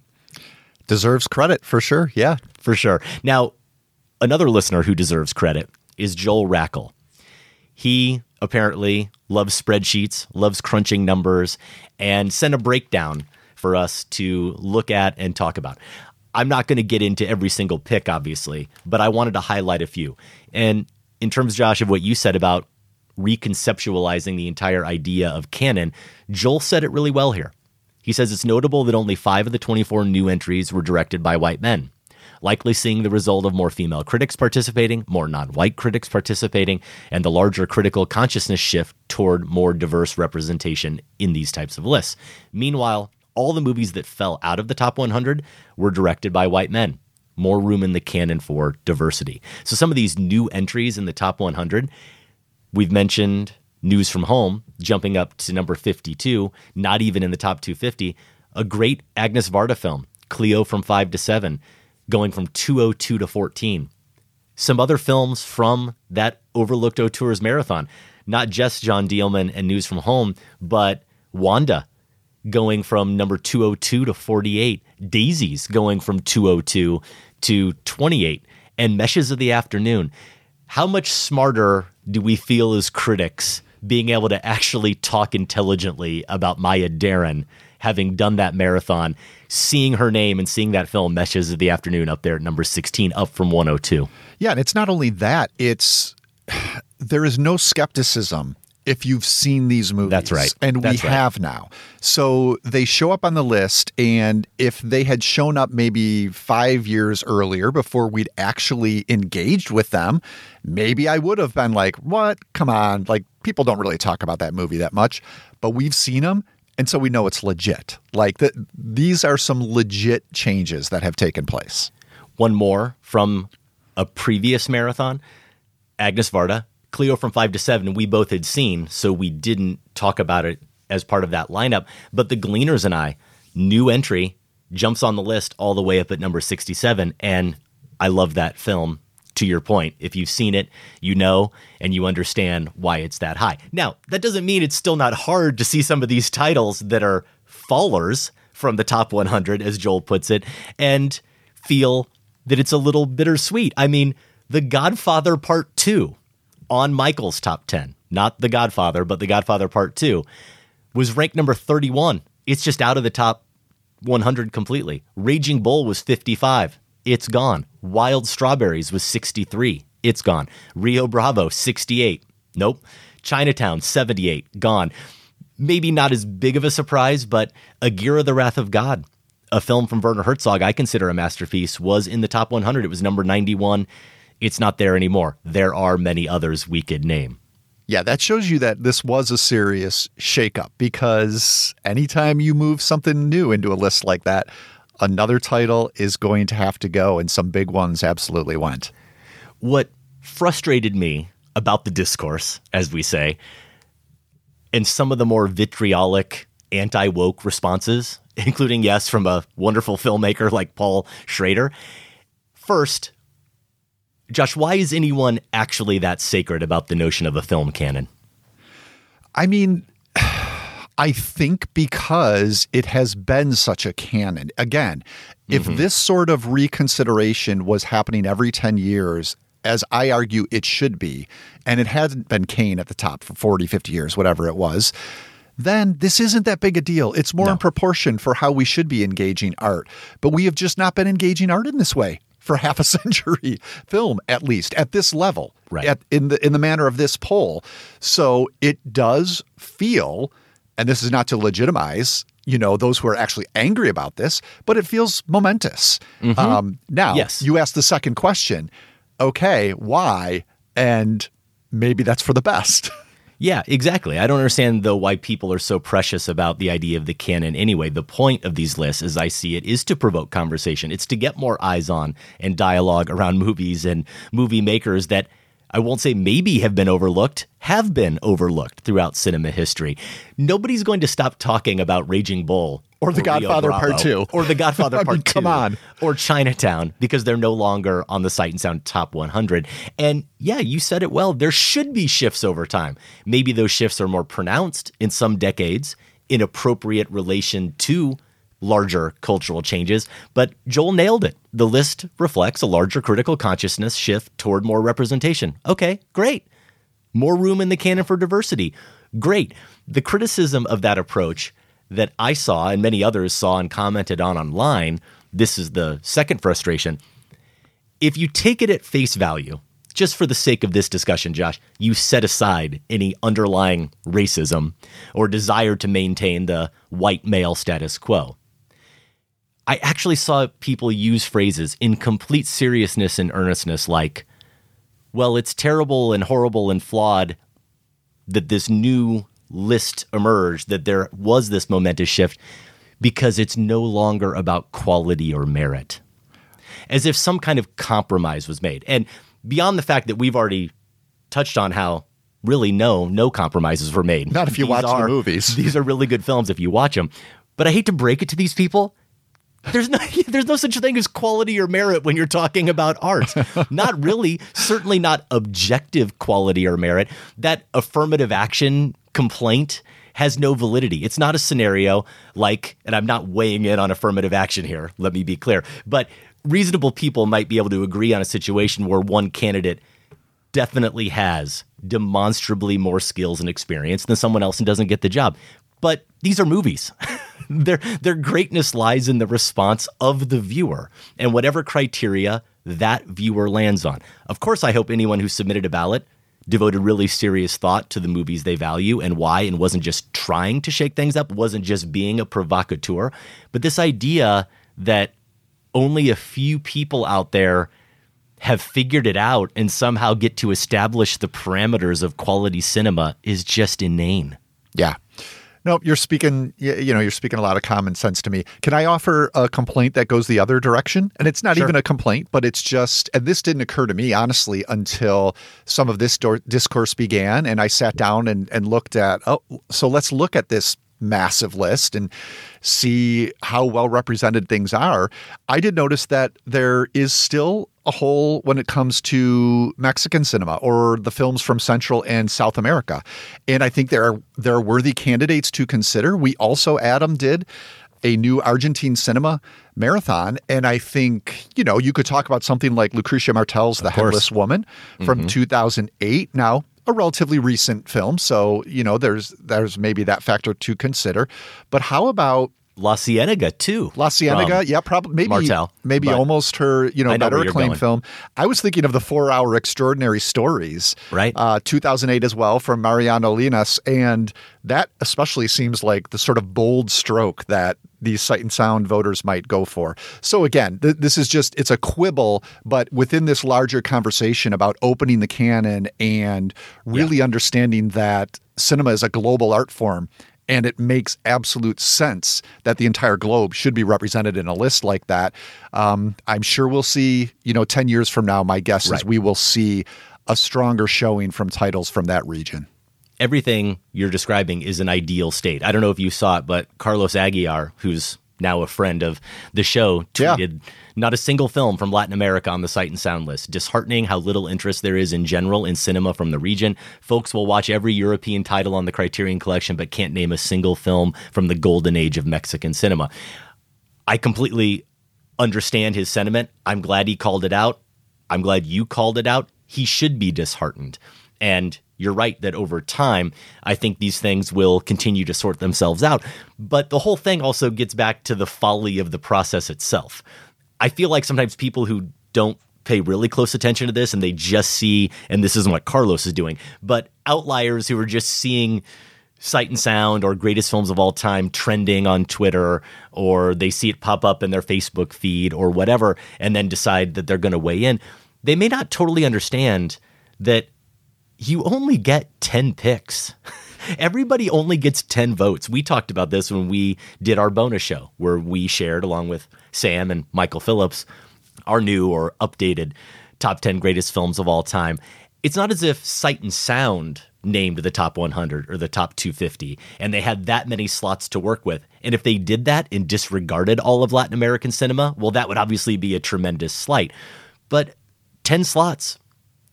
Deserves credit, for sure. Yeah, for sure. Now, another listener who deserves credit is Joel Rackle. He apparently loves spreadsheets, loves crunching numbers, and sent a breakdown for us to look at and talk about. I'm not going to get into every single pick, obviously, but I wanted to highlight a few. And in terms, Josh, of what you said about reconceptualizing the entire idea of canon, Joel said it really well here. He says it's notable that only five of the twenty-four new entries were directed by white men, likely seeing the result of more female critics participating, more non-white critics participating, and the larger critical consciousness shift toward more diverse representation in these types of lists. Meanwhile, all the movies that fell out of the top one hundred were directed by white men. More room in the canon for diversity. So some of these new entries in the top one hundred, we've mentioned News from Home, jumping up to number fifty-two, not even in the top two fifty. A great Agnes Varda film, Cleo from Five to Seven, going from two oh two to fourteen. Some other films from that overlooked auteurs marathon, not just Jeanne Dielman and News from Home, but Wanda going from number two oh two to forty-eight, Daisies going from two oh two to twenty-eight, and Meshes of the Afternoon. How much smarter do we feel as critics being able to actually talk intelligently about Maya Deren, having done that marathon, seeing her name and seeing that film, Meshes of the Afternoon, up there at number sixteen, up from one oh two. Yeah, and it's not only that, it's there is no skepticism if you've seen these movies. That's right. And That's we right. have now. So they show up on the list, and if they had shown up maybe five years earlier before we'd actually engaged with them, maybe I would have been like, what? Come on. Like, people don't really talk about that movie that much, but we've seen them. And so we know it's legit. Like, the, these are some legit changes that have taken place. One more from a previous marathon, Agnes Varda, Cleo from Five to Seven, we both had seen, so we didn't talk about it as part of that lineup. But The Gleaners and I, new entry, jumps on the list all the way up at number sixty-seven. And I love that film, to your point. If you've seen it, you know, and you understand why it's that high. Now, that doesn't mean it's still not hard to see some of these titles that are fallers from the top one hundred, as Joel puts it, and feel that it's a little bittersweet. I mean, The Godfather Part two on Michael's top ten, not The Godfather, but The Godfather Part two, was ranked number thirty-one. It's just out of the top one hundred completely. Raging Bull was fifty-five. It's gone. Wild Strawberries was sixty-three. It's gone. Rio Bravo, sixty-eight. Nope. Chinatown, seventy-eight. Gone. Maybe not as big of a surprise, but Akira, The Wrath of God, a film from Werner Herzog I consider a masterpiece, was in the top one hundred. It was number ninety-one. It's not there anymore. There are many others we could name. Yeah, that shows you that this was a serious shakeup, because anytime you move something new into a list like that, another title is going to have to go, and some big ones absolutely went. What frustrated me about the discourse, as we say, and some of the more vitriolic anti-woke responses, including, yes, from a wonderful filmmaker like Paul Schrader. First, Josh, why is anyone actually that sacred about the notion of a film canon? I mean, I think because it has been such a canon. Again, if mm-hmm. this sort of reconsideration was happening every ten years, as I argue it should be, and it hasn't been Kane at the top for forty, fifty years, whatever it was, then this isn't that big a deal. It's more no. in proportion for how we should be engaging art. But we have just not been engaging art in this way for half a century. Film, at least, at this level, right. at, in the in the manner of this poll. So it does feel, and this is not to legitimize, you know, those who are actually angry about this, but it feels momentous. Mm-hmm. Um, now, yes. you ask the second question, okay, why? And maybe that's for the best. Yeah, exactly. I don't understand, though, why people are so precious about the idea of the canon anyway. The point of these lists, as I see it, is to provoke conversation. It's to get more eyes on and dialogue around movies and movie makers that I won't say maybe have been overlooked, have been overlooked throughout cinema history. Nobody's going to stop talking about Raging Bull. Or, or The Godfather Part two. Or The Godfather Part I mean, come two. On. Or Chinatown, because they're no longer on the Sight and Sound Top one hundred. And yeah, you said it well. There should be shifts over time. Maybe those shifts are more pronounced in some decades in appropriate relation to larger cultural changes. But Joel nailed it. The list reflects a larger critical consciousness shift toward more representation. Okay, great. More room in the canon for diversity. Great. The criticism of that approach that I saw and many others saw and commented on online, this is the second frustration. If you take it at face value, just for the sake of this discussion, Josh, you set aside any underlying racism or desire to maintain the white male status quo. I actually saw people use phrases in complete seriousness and earnestness like, well, it's terrible and horrible and flawed that this new list emerged, that there was this momentous shift because it's no longer about quality or merit, as if some kind of compromise was made. And beyond the fact that we've already touched on how really no, no compromises were made. Not if you watch the movies. These are really good films if you watch them. But I hate to break it to these people. There's no, there's no such thing as quality or merit when you're talking about art. Not really, certainly not objective quality or merit. That affirmative action complaint has no validity. It's not a scenario like, and I'm not weighing in on affirmative action here, let me be clear, but reasonable people might be able to agree on a situation where one candidate definitely has demonstrably more skills and experience than someone else and doesn't get the job. But these are movies. Their their greatness lies in the response of the viewer and whatever criteria that viewer lands on. Of course, I hope anyone who submitted a ballot devoted really serious thought to the movies they value and why, and wasn't just trying to shake things up, wasn't just being a provocateur. But this idea that only a few people out there have figured it out and somehow get to establish the parameters of quality cinema is just inane. Yeah. No, you're speaking, you know, you're speaking a lot of common sense to me. Can I offer a complaint that goes the other direction? And it's not sure. even a complaint, but it's just, and this didn't occur to me, honestly, until some of this discourse began. And I sat down and, and looked at, oh, so let's look at this massive list and see how well represented things are. I did notice that there is still a hole when it comes to Mexican cinema or the films from Central and South America. And I think there are, there are worthy candidates to consider. We also, Adam, did a new Argentine cinema marathon. And I think, you know, you could talk about something like Lucrecia Martel's The Headless Woman from mm-hmm. two thousand eight. Now, a relatively recent film. So, you know, there's there's maybe that factor to consider. But how about La Ciénega too? La Ciénega, yeah, probably maybe Martel, maybe almost her, you know, know better acclaimed film. I was thinking of the four-hour Extraordinary Stories, right? Uh, two thousand eight as well from Mariano Linas, and that especially seems like the sort of bold stroke that these Sight and Sound voters might go for. So again, th- this is just, it's a quibble, but within this larger conversation about opening the canon and really yeah. understanding that cinema is a global art form, and it makes absolute sense that the entire globe should be represented in a list like that. Um, I'm sure we'll see, you know, ten years from now, my guess right. is we will see a stronger showing from titles from that region. Everything you're describing is an ideal state. I don't know if you saw it, but Carlos Aguiar, who's now a friend of the show, tweeted, yeah. not a single film from Latin America on the Sight and Sound list. Disheartening how little interest there is in general in cinema from the region. Folks will watch every European title on the Criterion Collection, but can't name a single film from the golden age of Mexican cinema. I completely understand his sentiment. I'm glad he called it out. I'm glad you called it out. He should be disheartened. And you're right that over time, I think these things will continue to sort themselves out. But the whole thing also gets back to the folly of the process itself. I feel like sometimes people who don't pay really close attention to this and they just see, and this isn't what Carlos is doing, but outliers who are just seeing Sight and Sound or Greatest Films of All Time trending on Twitter, or they see it pop up in their Facebook feed or whatever, and then decide that they're going to weigh in. They may not totally understand that you only get ten picks. Everybody only gets ten votes. We talked about this when we did our bonus show, where we shared, along with Sam and Michael Phillips, our new or updated top ten greatest films of all time. It's not as if Sight and Sound named the top one hundred or the top two hundred fifty, and they had that many slots to work with. And if they did that and disregarded all of Latin American cinema, well, that would obviously be a tremendous slight. But ten slots,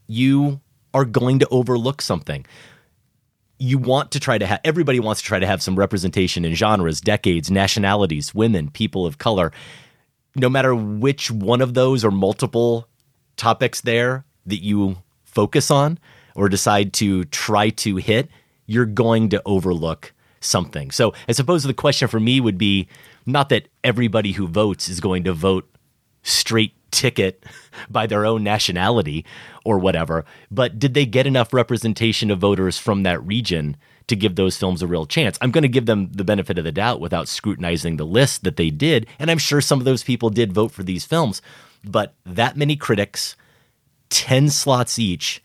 you are going to overlook something. You want to try to have, everybody wants to try to have some representation in genres, decades, nationalities, women, people of color. No matter which one of those or multiple topics there that you focus on or decide to try to hit, you're going to overlook something. So I suppose the question for me would be not that everybody who votes is going to vote straight ticket by their own nationality or whatever, but did they get enough representation of voters from that region to give those films a real chance? I'm going to give them the benefit of the doubt without scrutinizing the list that they did, and I'm sure some of those people did vote for these films, but that many critics, ten slots each,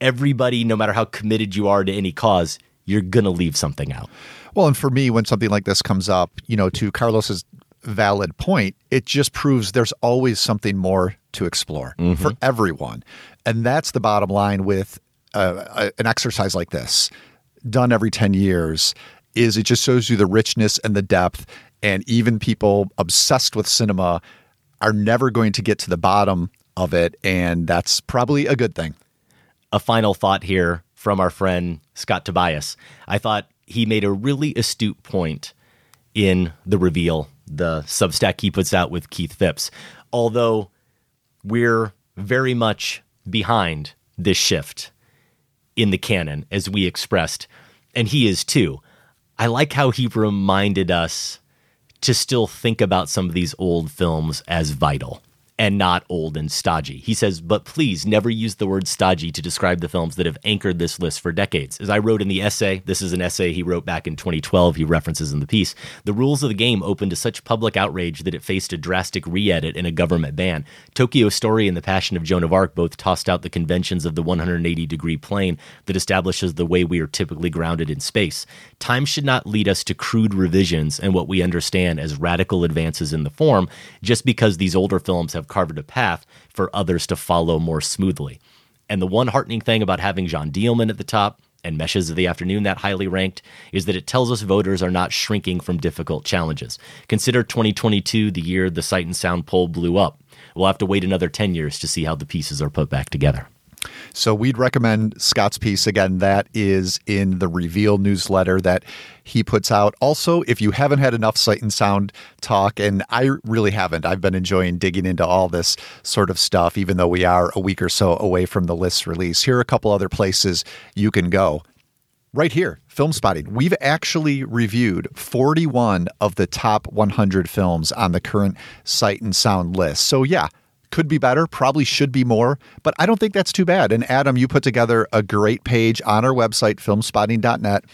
everybody, no matter how committed you are to any cause, you're going to leave something out. Well, and for me, when something like this comes up, you know, to Carlos's valid point, it just proves there's always something more to explore mm-hmm. for everyone. And that's the bottom line with uh, a, an exercise like this, done every ten years, is it just shows you the richness and the depth. And even people obsessed with cinema are never going to get to the bottom of it. And that's probably a good thing. A final thought here from our friend Scott Tobias. I thought he made a really astute point in The Reveal, the Substack he puts out with Keith Phipps. Although we're very much behind this shift in the canon, as we expressed, and he is too, I like how he reminded us to still think about some of these old films as vital and not old and stodgy. He says, but please never use the word stodgy to describe the films that have anchored this list for decades. As I wrote in the essay, this is an essay he wrote back in twenty twelve, he references in the piece, the rules of the game opened to such public outrage that it faced a drastic re-edit and a government ban. Tokyo Story and The Passion of Joan of Arc both tossed out the conventions of the one hundred eighty degree plane that establishes the way we are typically grounded in space. Time should not lead us to crude revisions and what we understand as radical advances in the form, just because these older films have carved a path for others to follow more smoothly. And the one heartening thing about having Jeanne Dielman at the top and Meshes of the Afternoon that highly ranked is that it tells us voters are not shrinking from difficult challenges. Consider twenty twenty-two, the year the Sight and Sound poll blew up. We'll have to wait another ten years to see how the pieces are put back together. So we'd recommend Scott's piece. Again, that is in the Reveal newsletter that he puts out. Also, if you haven't had enough Sight and Sound talk, and I really haven't, I've been enjoying digging into all this sort of stuff, even though we are a week or so away from the list's release. Here are a couple other places you can go. Right here, Film Spotting. We've actually reviewed forty-one of the top one hundred films on the current Sight and Sound list. So yeah, could be better, probably should be more, but I don't think that's too bad. And Adam, you put together a great page on our website, film spotting dot net,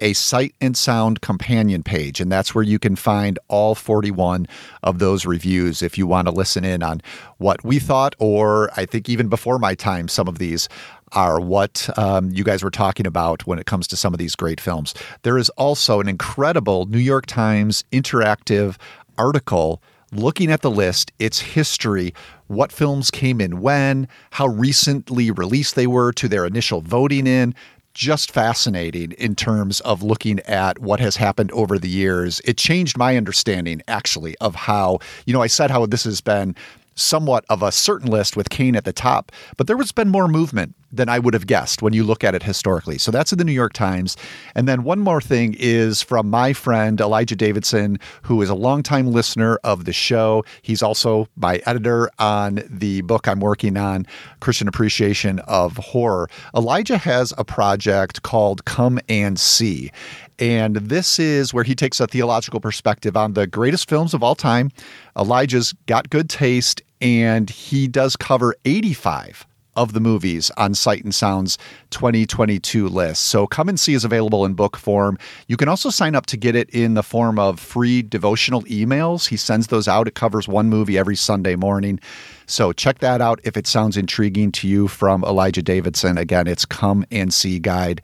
a Sight and Sound companion page. And that's where you can find all forty-one of those reviews if you want to listen in on what we thought, or I think even before my time, some of these are what um, you guys were talking about when it comes to some of these great films. There is also an incredible New York Times interactive article looking at the list, its history, what films came in when, how recently released they were to their initial voting in. Just fascinating in terms of looking at what has happened over the years. It changed my understanding, actually, of how, you know, I said how this has been somewhat of a certain list with Kane at the top, but there was been more movement than I would have guessed when you look at it historically. So that's in the New York Times. And then one more thing is from my friend Elijah Davidson, who is a longtime listener of the show. He's also my editor on the book I'm working on, Christian Appreciation of Horror. Elijah has a project called Come and See. And this is where he takes a theological perspective on the greatest films of all time. Elijah's got good taste, and he does cover eighty-five of the movies on Sight and Sound's twenty twenty-two list. So Come and See is available in book form. You can also sign up to get it in the form of free devotional emails. He sends those out. It covers one movie every Sunday morning. So check that out if it sounds intriguing to you from Elijah Davidson. Again, it's Come and See Guide.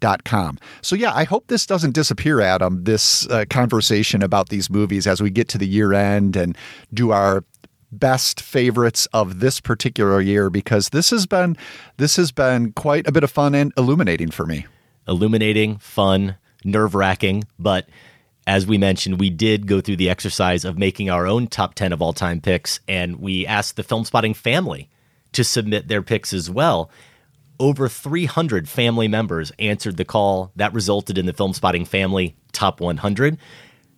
Dot com. So yeah, I hope this doesn't disappear, Adam, this uh, conversation about these movies as we get to the year end and do our best favorites of this particular year, because this has been this has been quite a bit of fun and illuminating for me. Illuminating, fun, nerve-wracking, but as we mentioned, we did go through the exercise of making our own top ten of all-time picks, and we asked the Film Spotting family to submit their picks as well. Over three hundred family members answered the call. That resulted in the Film Spotting family top one hundred.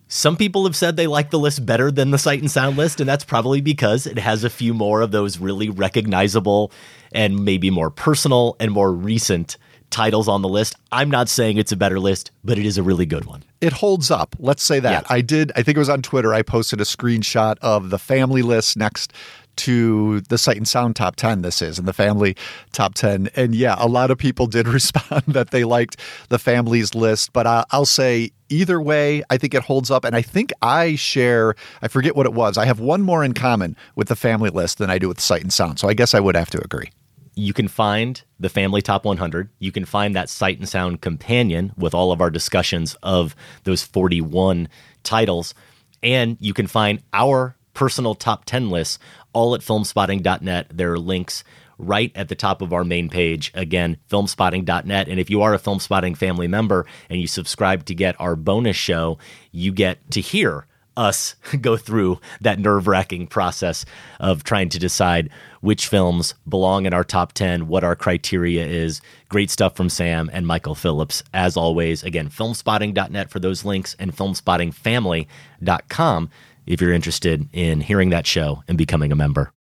Some people have said they like the list better than the Sight and Sound list, and that's probably because it has a few more of those really recognizable and maybe more personal and more recent titles on the list. I'm not saying it's a better list, but it is a really good one. It holds up. Let's say that. Yeah. I did. I think it was on Twitter. I posted a screenshot of the family list next to the Sight and Sound top ten this is, and the family top ten. And yeah, a lot of people did respond that they liked the family's list, but I, I'll say either way, I think it holds up. And I think I share, I forget what it was. I have one more in common with the family list than I do with Sight and Sound. So I guess I would have to agree. You can find the family top one hundred. You can find that Sight and Sound companion with all of our discussions of those forty-one titles. And you can find our personal top ten lists all at film spotting dot net. There are links right at the top of our main page. Again, film spotting dot net. And if you are a Film Spotting family member and you subscribe to get our bonus show, you get to hear us go through that nerve-wracking process of trying to decide which films belong in our top ten, what our criteria is. Great stuff from Sam and Michael Phillips, as always. Again, film spotting dot net for those links, and film spotting family dot com if you're interested in hearing that show and becoming a member.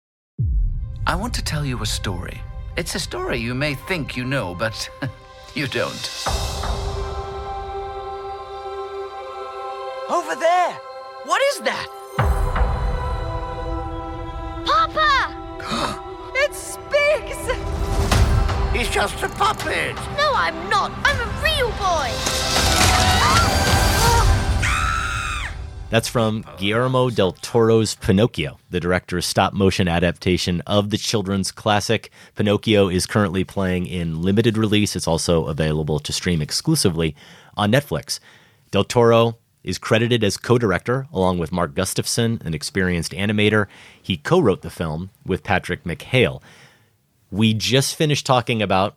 I want to tell you a story. It's a story you may think you know, but you don't. Over there! What is that? Papa! It speaks! He's just a puppet! No, I'm not! I'm a real boy! That's from Guillermo del Toro's Pinocchio, the director's stop-motion adaptation of the children's classic. Pinocchio is currently playing in limited release. It's also available to stream exclusively on Netflix. Del Toro is credited as co-director, along with Mark Gustafson, an experienced animator. He co-wrote the film with Patrick McHale. We just finished talking about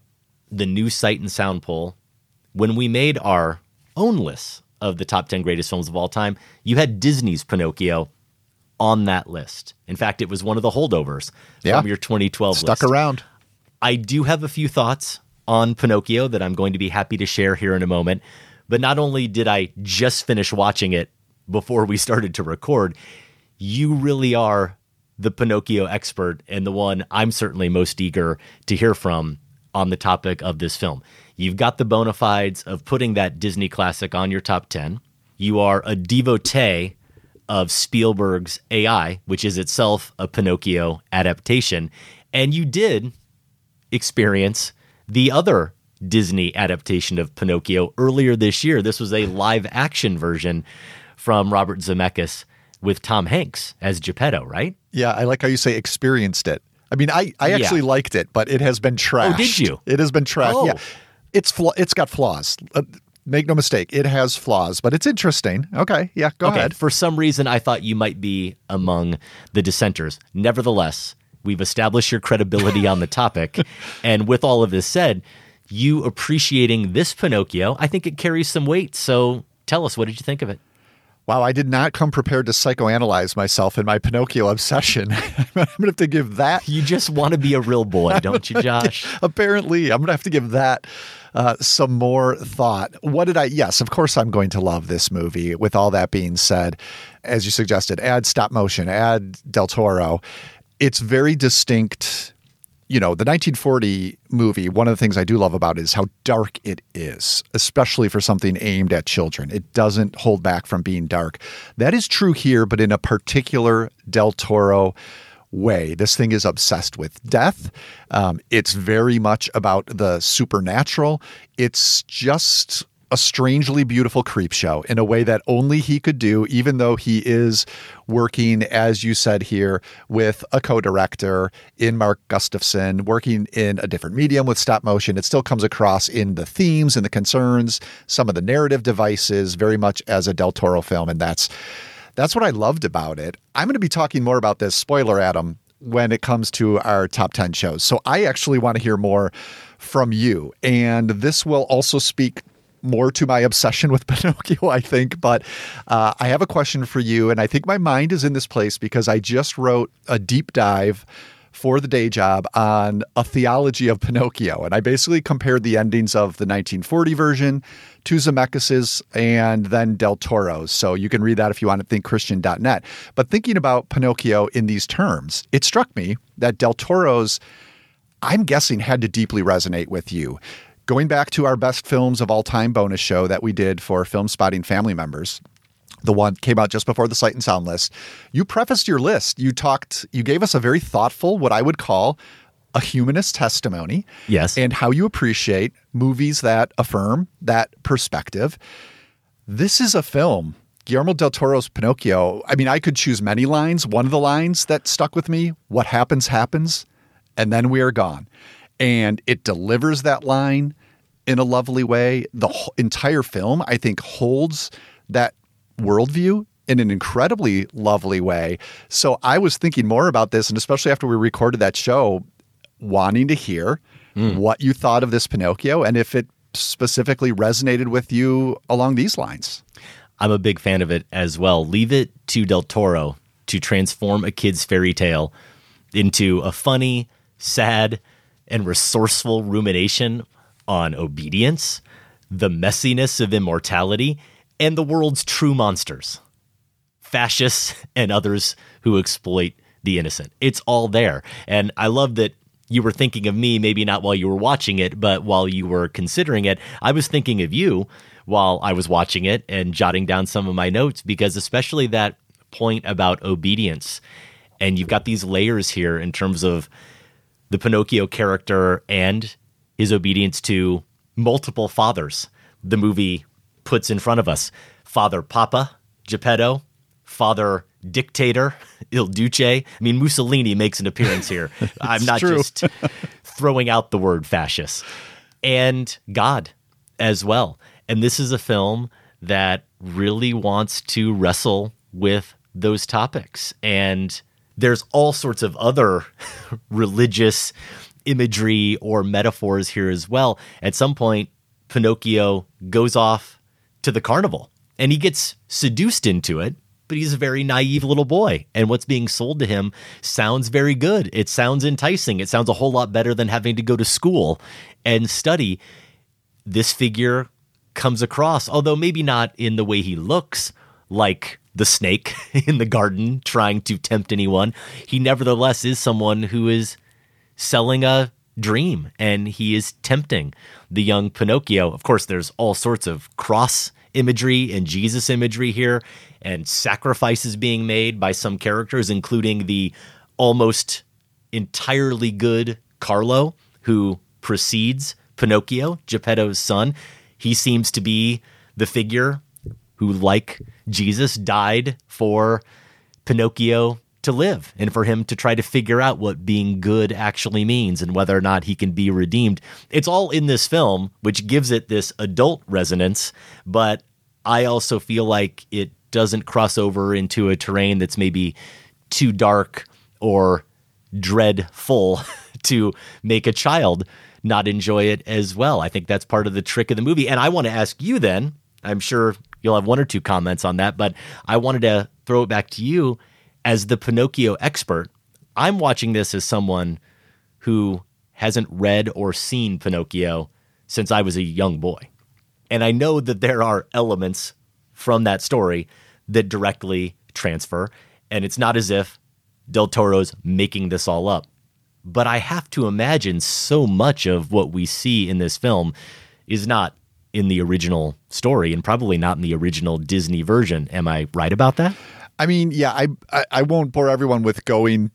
the new Sight and Sound poll. When we made our own lists of the top ten greatest films of all time, you had Disney's Pinocchio on that list. In fact, it was one of the holdovers yeah. from your twenty twelve Stuck list. Stuck around. I do have a few thoughts on Pinocchio that I'm going to be happy to share here in a moment. But not only did I just finish watching it before we started to record, you really are the Pinocchio expert and the one I'm certainly most eager to hear from on the topic of this film. You've got the bona fides of putting that Disney classic on your top ten. You are a devotee of Spielberg's A I, which is itself a Pinocchio adaptation. And you did experience the other Disney adaptation of Pinocchio earlier this year. This was a live-action version from Robert Zemeckis with Tom Hanks as Geppetto, right? Yeah, I like how you say experienced it. I mean, I, I actually yeah. liked it, but it has been trashed. Oh, did you? It has been trashed. Oh. Yeah, it's fla- it's got flaws. Uh, make no mistake, it has flaws, but it's interesting. Okay, yeah, go okay. ahead. For some reason, I thought you might be among the dissenters. Nevertheless, we've established your credibility on the topic, and with all of this said, you appreciating this Pinocchio, I think it carries some weight. So tell us, what did you think of it? Wow, I did not come prepared to psychoanalyze myself in my Pinocchio obsession. I'm going to have to give that. You just want to be a real boy, don't you, Josh? Apparently, I'm going to have to give that uh, some more thought. What did I? Yes, of course, I'm going to love this movie. With all that being said, as you suggested, add stop motion, add Del Toro. It's very distinct. You know, the nineteen forty movie, one of the things I do love about it is how dark it is, especially for something aimed at children. It doesn't hold back from being dark. That is true here, but in a particular Del Toro way. This thing is obsessed with death. Um, it's very much about the supernatural. It's just a strangely beautiful creep show in a way that only he could do, even though he is working, as you said here, with a co-director in Mark Gustafson, working in a different medium with stop motion. It still comes across in the themes and the concerns, some of the narrative devices, very much as a Del Toro film. And that's that's what I loved about it. I'm going to be talking more about this, spoiler, Adam, when it comes to our top ten shows. So I actually want to hear more from you. And this will also speak more to my obsession with Pinocchio, I think. But uh, I have a question for you. And I think my mind is in this place because I just wrote a deep dive for the day job on a theology of Pinocchio. And I basically compared the endings of the nineteen forty version to Zemeckis's and then Del Toro's. So you can read that if you want at think christian dot net. But thinking about Pinocchio in these terms, it struck me that Del Toro's, I'm guessing, had to deeply resonate with you. Going back to our best films of all time bonus show that we did for Film Spotting family members, the one came out just before the Sight and Sound list, you prefaced your list. You talked, you gave us a very thoughtful, what I would call a humanist testimony. Yes. And how you appreciate movies that affirm that perspective. This is a film, Guillermo del Toro's Pinocchio. I mean, I could choose many lines. One of the lines that stuck with me, what happens, happens, and then we are gone. And it delivers that line in a lovely way. The whole, entire film, I think, holds that worldview in an incredibly lovely way. So I was thinking more about this, and especially after we recorded that show, wanting to hear mm. what you thought of this Pinocchio and if it specifically resonated with you along these lines. I'm a big fan of it as well. Leave it to Del Toro to transform a kid's fairy tale into a funny, sad, and resourceful rumination on obedience, the messiness of immortality, and the world's true monsters, fascists and others who exploit the innocent. It's all there. And I love that you were thinking of me, maybe not while you were watching it, but while you were considering it. I was thinking of you while I was watching it and jotting down some of my notes, because especially that point about obedience. And you've got these layers here in terms of the Pinocchio character and his obedience to multiple fathers the movie puts in front of us. Father Papa, Geppetto, Father Dictator, Il Duce. I mean, Mussolini makes an appearance here. I'm not true. just throwing out the word fascist. And God as well. And this is a film that really wants to wrestle with those topics. And there's all sorts of other religious imagery or metaphors here as well. At some point, Pinocchio goes off to the carnival and he gets seduced into it, but he's a very naive little boy. And what's being sold to him sounds very good. It sounds enticing. It sounds a whole lot better than having to go to school and study. This figure comes across, although maybe not in the way he looks, like the snake in the garden trying to tempt anyone. He nevertheless is someone who is selling a dream, and he is tempting the young Pinocchio. Of course, there's all sorts of cross imagery and Jesus imagery here, and sacrifices being made by some characters, including the almost entirely good Carlo, who precedes Pinocchio, Geppetto's son. He seems to be the figure who, like Jesus, died for Pinocchio to live and for him to try to figure out what being good actually means and whether or not he can be redeemed. It's all in this film, which gives it this adult resonance, but I also feel like it doesn't cross over into a terrain that's maybe too dark or dreadful to make a child not enjoy it as well. I think that's part of the trick of the movie. And I want to ask you then, I'm sure you'll have one or two comments on that, but I wanted to throw it back to you as the Pinocchio expert. I'm watching this as someone who hasn't read or seen Pinocchio since I was a young boy. And I know that there are elements from that story that directly transfer, and it's not as if Del Toro's making this all up. But I have to imagine so much of what we see in this film is not in the original story and probably not in the original Disney version. Am I right about that? I mean, yeah, I I, I won't bore everyone with going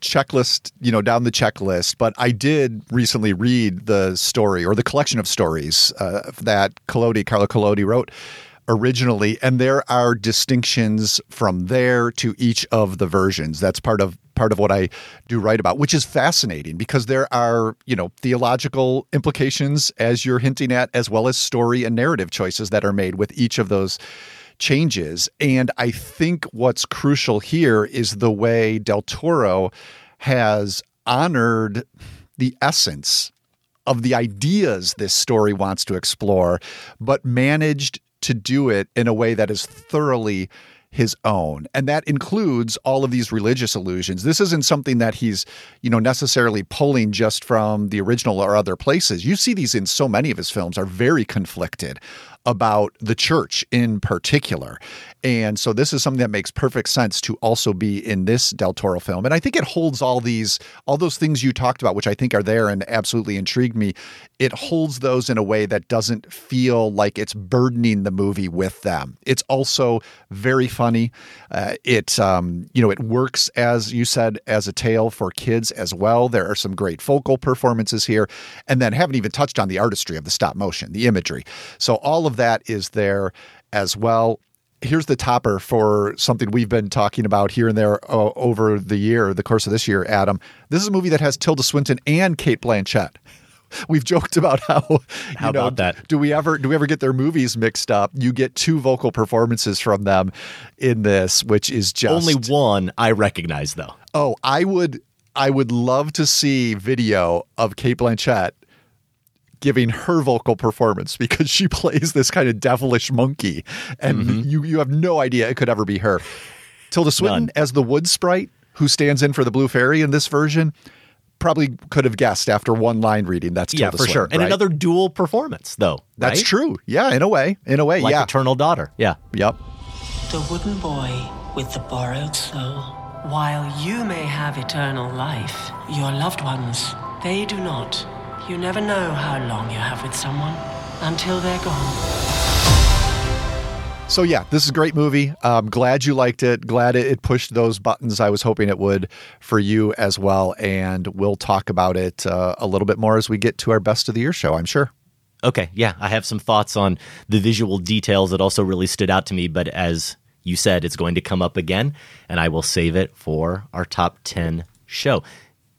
checklist, you know, down the checklist, but I did recently read the story or the collection of stories uh, that Collodi, Carlo Collodi wrote originally, and there are distinctions from there to each of the versions. That's part of part of what I do write about, which is fascinating because there are, you know, theological implications, as you're hinting at, as well as story and narrative choices that are made with each of those changes. And I think what's crucial here is the way Del Toro has honored the essence of the ideas this story wants to explore, but managed to do it in a way that is thoroughly his own. And that includes all of these religious allusions. This isn't something that he's, you know, necessarily pulling just from the original or other places. You see these in so many of his films are very conflicted about the church in particular. And so this is something that makes perfect sense to also be in this Del Toro film. And I think it holds all these, all those things you talked about, which I think are there and absolutely intrigued me. It holds those in a way that doesn't feel like it's burdening the movie with them. It's also very fun. Funny. Uh, it, um, you know, it works, as you said, as a tale for kids as well. There are some great vocal performances here, and then haven't even touched on the artistry of the stop motion, the imagery. So all of that is there as well. Here's the topper for something we've been talking about here and there uh, over the year, the course of this year, Adam. This is a movie that has Tilda Swinton and Cate Blanchett. We've joked about how, you how know, about that? do we ever do we ever get their movies mixed up? You get two vocal performances from them in this, which is just only one I recognize though. Oh, I would I would love to see video of Cate Blanchett giving her vocal performance because she plays this kind of devilish monkey, and mm-hmm. you you have no idea it could ever be her. Tilda Swinton None. as the wood sprite who stands in for the Blue Fairy in this version. Probably could have guessed after one line reading. That's Tilda yeah, for Swinton, sure. And right? Another dual performance, though. That's right? true. Yeah, in a way, in a way. Like yeah, Eternal Daughter. Yeah. Yep. The wooden boy with the borrowed soul. While you may have eternal life, your loved ones, they do not. You never know how long you have with someone until they're gone. So yeah, this is a great movie. I'm glad you liked it. Glad it pushed those buttons. I was hoping it would for you as well. And we'll talk about it uh, a little bit more as we get to our Best of the Year show, I'm sure. Okay. Yeah. I have some thoughts on the visual details that also really stood out to me. But as you said, it's going to come up again, and I will save it for our top ten show.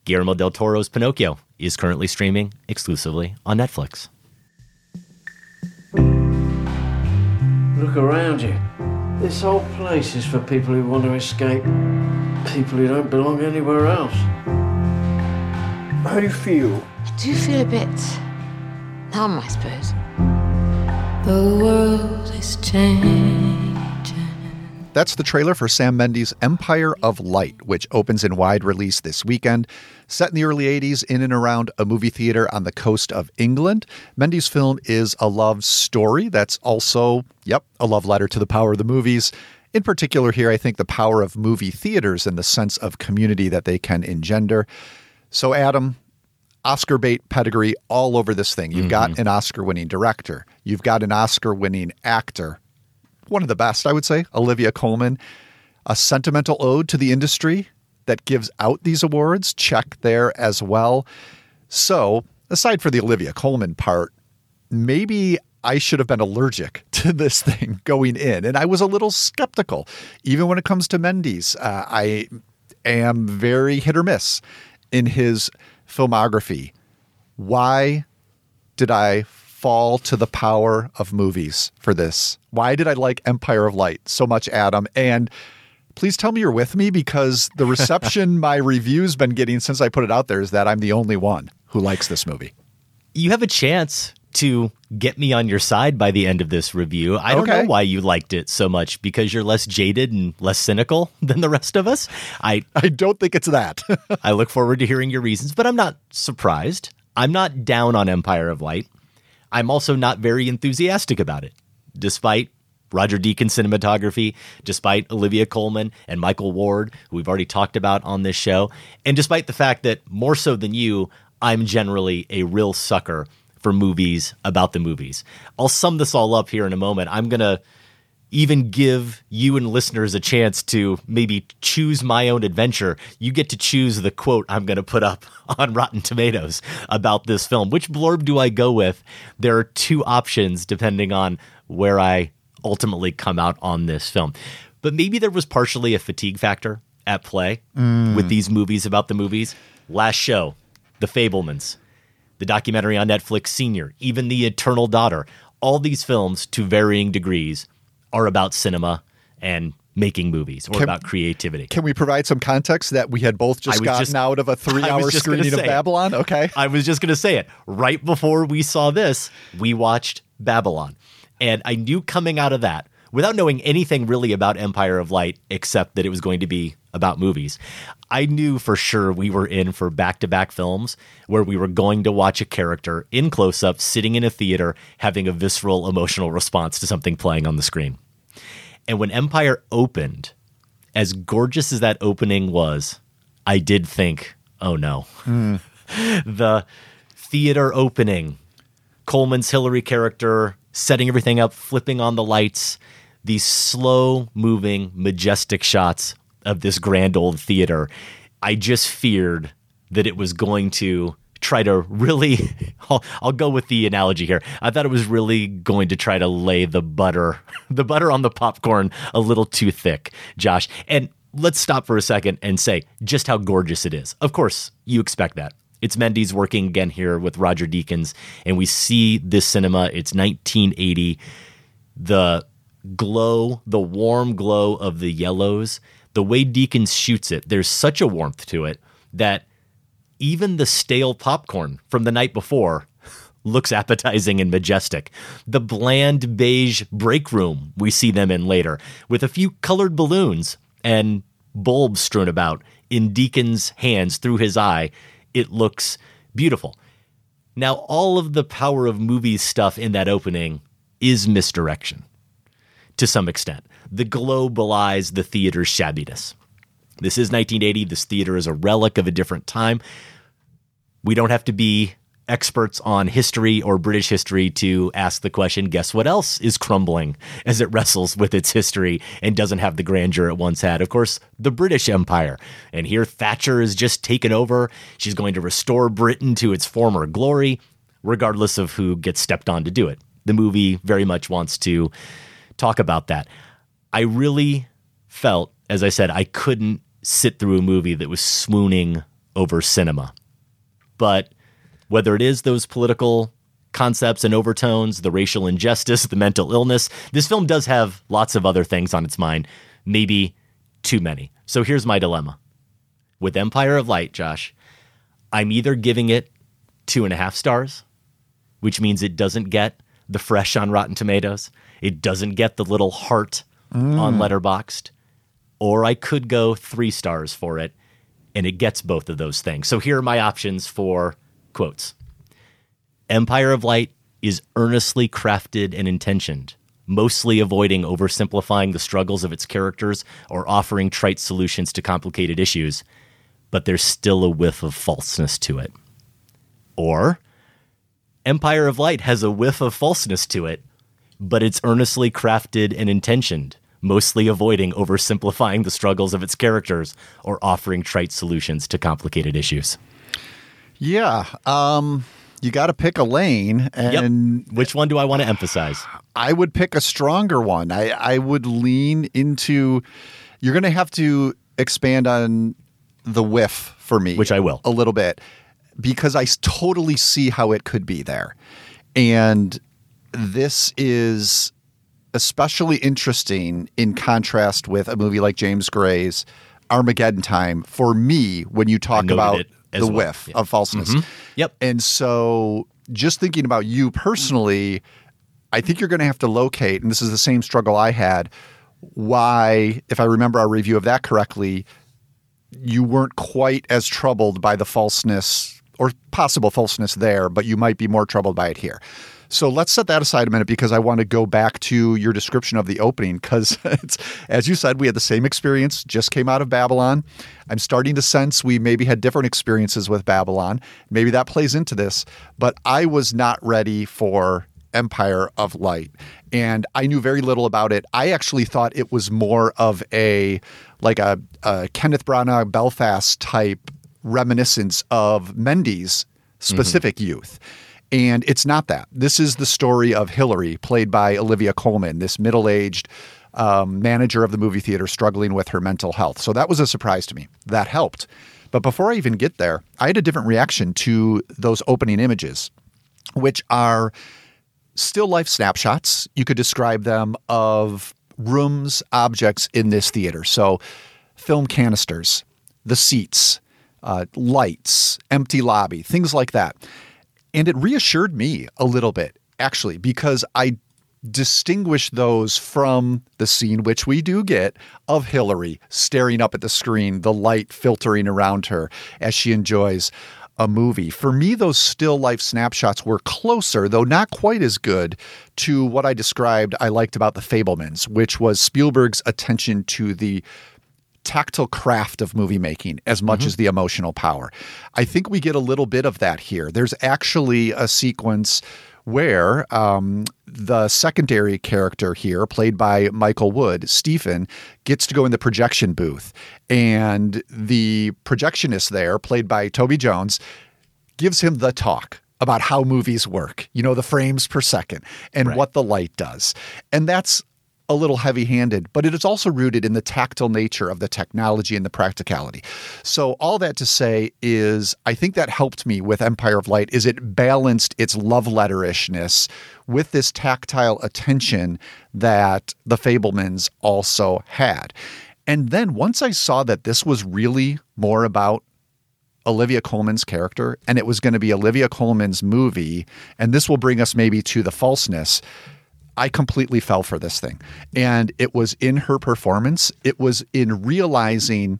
Guillermo del Toro's Pinocchio is currently streaming exclusively on Netflix. Look around you. This whole place is for people who want to escape. People who don't belong anywhere else. How do you feel? I do feel a bit numb, I suppose. The world is changing. That's the trailer for Sam Mendes' Empire of Light, which opens in wide release this weekend. Set in the early eighties in and around a movie theater on the coast of England, Mendes' film is a love story that's also, yep, a love letter to the power of the movies. In particular here, I think the power of movie theaters and the sense of community that they can engender. So, Adam, Oscar bait pedigree all over this thing. You've mm-hmm. got an Oscar-winning director. You've got an Oscar-winning actor. One of the best, I would say, Olivia Colman, a sentimental ode to the industry that gives out these awards, check there as well. So aside for the Olivia Colman part, maybe I should have been allergic to this thing going in. And I was a little skeptical, even when it comes to Mendes. Uh, I am very hit or miss in his filmography. Why did I fall to the power of movies for this? Why did I like Empire of Light so much, Adam? And please tell me you're with me, because the reception my review's been getting since I put it out there is that I'm the only one who likes this movie. You have a chance to get me on your side by the end of this review. I don't okay. know why you liked it so much, because you're less jaded and less cynical than the rest of us. I I don't think it's that. I look forward to hearing your reasons, but I'm not surprised. I'm not down on Empire of Light. I'm also not very enthusiastic about it, despite Roger Deakins cinematography, despite Olivia Colman and Michael Ward, who we've already talked about on this show, and despite the fact that, more so than you, I'm generally a real sucker for movies about the movies. I'll sum this all up here in a moment. I'm going to even give you and listeners a chance to maybe choose my own adventure. You get to choose the quote I'm going to put up on Rotten Tomatoes about this film. Which blurb do I go with? There are two options depending on where I ultimately come out on this film. But maybe there was partially a fatigue factor at play mm. with these movies about the movies. Last show, The Fabelmans, the documentary on Netflix, Senior, even The Eternal Daughter. All these films, to varying degrees, are about cinema and making movies, or can, about creativity. Can we provide some context that we had both just gotten just, out of a three-hour screening of Babylon? It. Okay. I was just going to say it. Right before we saw this, we watched Babylon. And I knew coming out of that, without knowing anything really about Empire of Light, except that it was going to be about movies, I knew for sure we were in for back-to-back films where we were going to watch a character in close-up, sitting in a theater, having a visceral emotional response to something playing on the screen. And when Empire opened, as gorgeous as that opening was, I did think, oh no. Mm. The theater opening, Coleman's Hillary character setting everything up, flipping on the lights, these slow-moving, majestic shots of this grand old theater. I just feared that it was going to try to really, I'll, I'll go with the analogy here. I thought it was really going to try to lay the butter, the butter on the popcorn a little too thick, Josh. And let's stop for a second and say just how gorgeous it is. Of course, you expect that. It's Mendes working again here with Roger Deakins, and we see this cinema. It's nineteen eighty. The glow, the warm glow of the yellows, the way Deakins shoots it, there's such a warmth to it that even the stale popcorn from the night before looks appetizing and majestic. The bland beige break room we see them in later, with a few colored balloons and bulbs strewn about in Deakins' hands through his eye, it looks beautiful. Now, all of the power of movie stuff in that opening is misdirection to some extent. The glow belies the theater's shabbiness. This is nineteen eighty. This theater is a relic of a different time. We don't have to be experts on history or British history to ask the question, guess what else is crumbling as it wrestles with its history and doesn't have the grandeur it once had? Of course, the British Empire. And here Thatcher is just taken over. She's going to restore Britain to its former glory, regardless of who gets stepped on to do it. The movie very much wants to talk about that. I really felt, as I said, I couldn't sit through a movie that was swooning over cinema. But whether it is those political concepts and overtones, the racial injustice, the mental illness, this film does have lots of other things on its mind, maybe too many. So here's my dilemma. With Empire of Light, Josh, I'm either giving it two and a half stars, which means it doesn't get the fresh on Rotten Tomatoes. It doesn't get the little heart Mm. on Letterboxd, or I could go three stars for it, and it gets both of those things. So here are my options for quotes. Empire of Light is earnestly crafted and intentioned, mostly avoiding oversimplifying the struggles of its characters or offering trite solutions to complicated issues, but there's still a whiff of falseness to it. Or Empire of Light has a whiff of falseness to it, but it's earnestly crafted and intentioned, mostly avoiding oversimplifying the struggles of its characters or offering trite solutions to complicated issues. Yeah. Um, you got to pick a lane. And yep. Which one do I want to emphasize? I would pick a stronger one. I, I would lean into, you're going to have to expand on the whiff for me. Which I will. A little bit. Because I totally see how it could be there. And this is especially interesting in contrast with a movie like James Gray's Armageddon Time, for me, when you talk about the well. whiff yeah. of falseness. Mm-hmm. Yep. And so just thinking about you personally, I think you're going to have to locate, and this is the same struggle I had, why, if I remember our review of that correctly, you weren't quite as troubled by the falseness or possible falseness there, but you might be more troubled by it here. So let's set that aside a minute, because I want to go back to your description of the opening, because as you said, we had the same experience, just came out of Babylon. I'm starting to sense we maybe had different experiences with Babylon. Maybe that plays into this, but I was not ready for Empire of Light, and I knew very little about it. I actually thought it was more of a, like a, a Kenneth Branagh Belfast type reminiscence of Mendes' specific mm-hmm. youth. And it's not that. This is the story of Hillary, played by Olivia Colman, this middle-aged um, manager of the movie theater struggling with her mental health. So that was a surprise to me. That helped. But before I even get there, I had a different reaction to those opening images, which are still life snapshots. You could describe them of rooms, objects in this theater. So film canisters, the seats, uh, lights, empty lobby, things like that. And it reassured me a little bit, actually, because I distinguished those from the scene, which we do get, of Hillary staring up at the screen, the light filtering around her as she enjoys a movie. For me, those still life snapshots were closer, though not quite as good, to what I described I liked about The Fabelmans, which was Spielberg's attention to the tactile craft of movie making as much mm-hmm. as the emotional power. I think we get a little bit of that here. There's actually a sequence where um, the secondary character here, played by Michael Wood, Stephen, gets to go in the projection booth. And the projectionist there, played by Toby Jones, gives him the talk about how movies work, you know, the frames per second and right. what the light does. And that's a little heavy-handed, but it is also rooted in the tactile nature of the technology and the practicality. So all that to say is, I think that helped me with Empire of Light, is it balanced its love letterishness with this tactile attention that The Fabelmans also had. And then once I saw that this was really more about Olivia Colman's character, and it was going to be Olivia Colman's movie, and this will bring us maybe to the falseness, I completely fell for this thing. And it was in her performance. It was in realizing,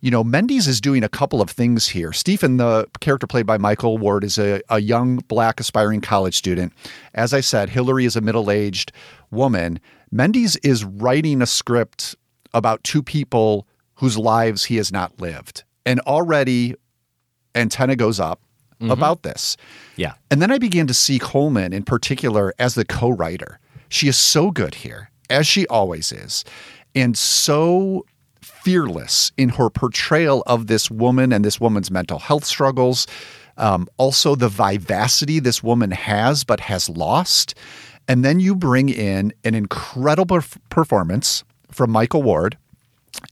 you know, Mendes is doing a couple of things here. Stephen, the character played by Michael Ward, is a, a young black aspiring college student. As I said, Hillary is a middle-aged woman. Mendes is writing a script about two people whose lives he has not lived. And already antenna goes up mm-hmm. about this. Yeah. And then I began to see Colman in particular as the co-writer. She is so good here, as she always is, and so fearless in her portrayal of this woman and this woman's mental health struggles. Um, also, the vivacity this woman has but has lost. And then you bring in an incredible performance from Michael Ward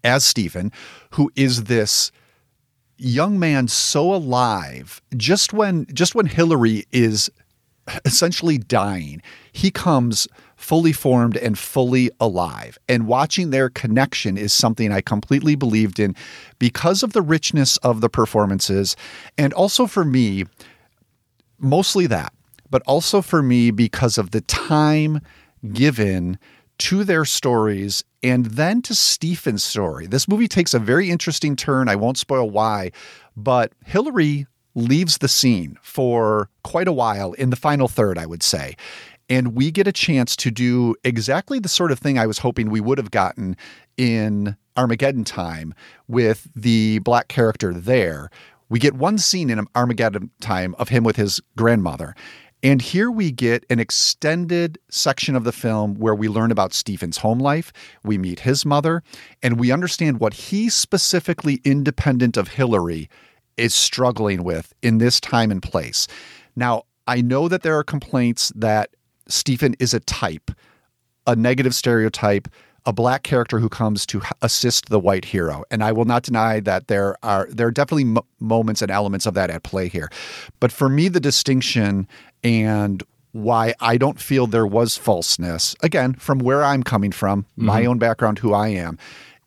as Stephen, who is this young man so alive. Just when, just when Hillary is essentially dying, he comes fully formed and fully alive. And watching their connection is something I completely believed in because of the richness of the performances. And also for me, mostly that, but also for me because of the time given to their stories and then to Stephen's story. This movie takes a very interesting turn. I won't spoil why, but Hillary leaves the scene for quite a while in the final third, I would say. And we get a chance to do exactly the sort of thing I was hoping we would have gotten in Armageddon Time with the black character there. We get one scene in Armageddon Time of him with his grandmother. And here we get an extended section of the film where we learn about Stephen's home life, we meet his mother, and we understand what he specifically, independent of Hillary, is struggling with in this time and place. Now, I know that there are complaints that Stephen is a type, a negative stereotype, a black character who comes to assist the white hero. And I will not deny that there are there are definitely m- moments and elements of that at play here. But for me, the distinction and why I don't feel there was falseness, again, from where I'm coming from, mm-hmm. my own background, who I am,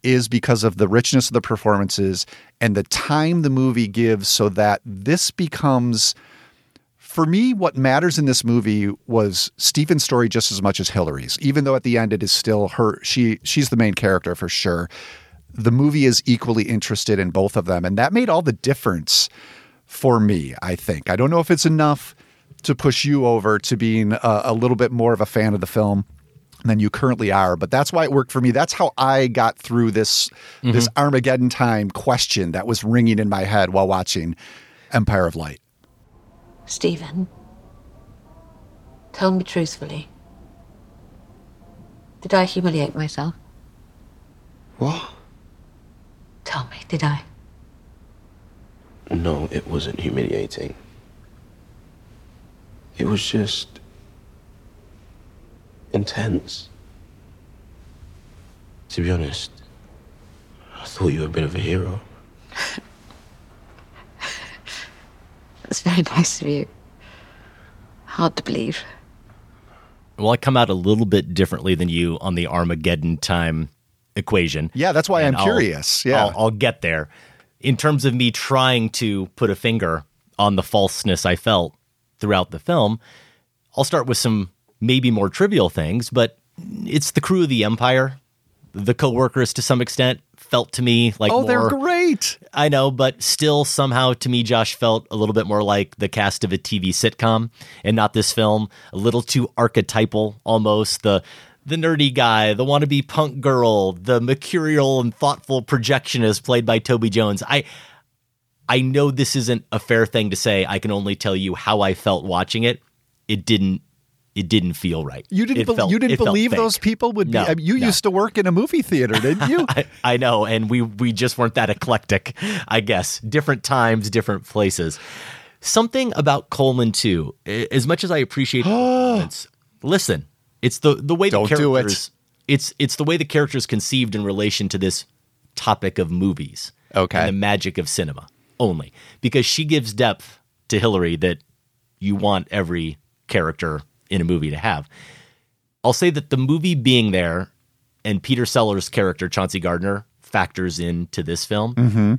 is because of the richness of the performances and the time the movie gives so that this becomes, For me, what matters in this movie was Stephen's story just as much as Hillary's, even though at the end it is still her. She she's the main character for sure. The movie is equally interested in both of them, and that made all the difference for me, I think. I don't know if it's enough to push you over to being a, a little bit more of a fan of the film than you currently are, but that's why it worked for me. That's how I got through this mm-hmm. this Armageddon time question that was ringing in my head while watching Empire of Light. Stephen, tell me truthfully. Did I humiliate myself? What? Tell me, did I? No, it wasn't humiliating. It was just intense. To be honest, I thought you were a bit of a hero. That's very nice of you. Hard to believe. Well, I come out a little bit differently than you on the Armageddon time equation. Yeah, that's why I'm I'll, curious. Yeah, I'll, I'll get there. In terms of me trying to put a finger on the falseness I felt throughout the film, I'll start with some maybe more trivial things, but it's the crew of the Empire. The co-workers, to some extent, felt to me like oh, more... Oh, they're great! I know, but still somehow, to me, Josh felt a little bit more like the cast of a T V sitcom and not this film. A little too archetypal, almost. The the nerdy guy, the wannabe punk girl, the mercurial and thoughtful projectionist played by Toby Jones. I... I know this isn't a fair thing to say. I can only tell you how I felt watching it. It didn't it didn't feel right. You didn't be- felt, you didn't believe those people would be no, I mean, you no. used to work in a movie theater, didn't you? I, I know, and we we just weren't that eclectic, I guess. Different times, different places. Something about Coleman too. As much as I appreciate the listen, it's the the way Don't the characters do it. it's it's the way the characters conceived in relation to this topic of movies. Okay. And the magic of cinema. Only because she gives depth to Hillary that you want every character in a movie to have. I'll say that the movie being there and Peter Sellers' character, Chauncey Gardner, factors into this film. Mm-hmm.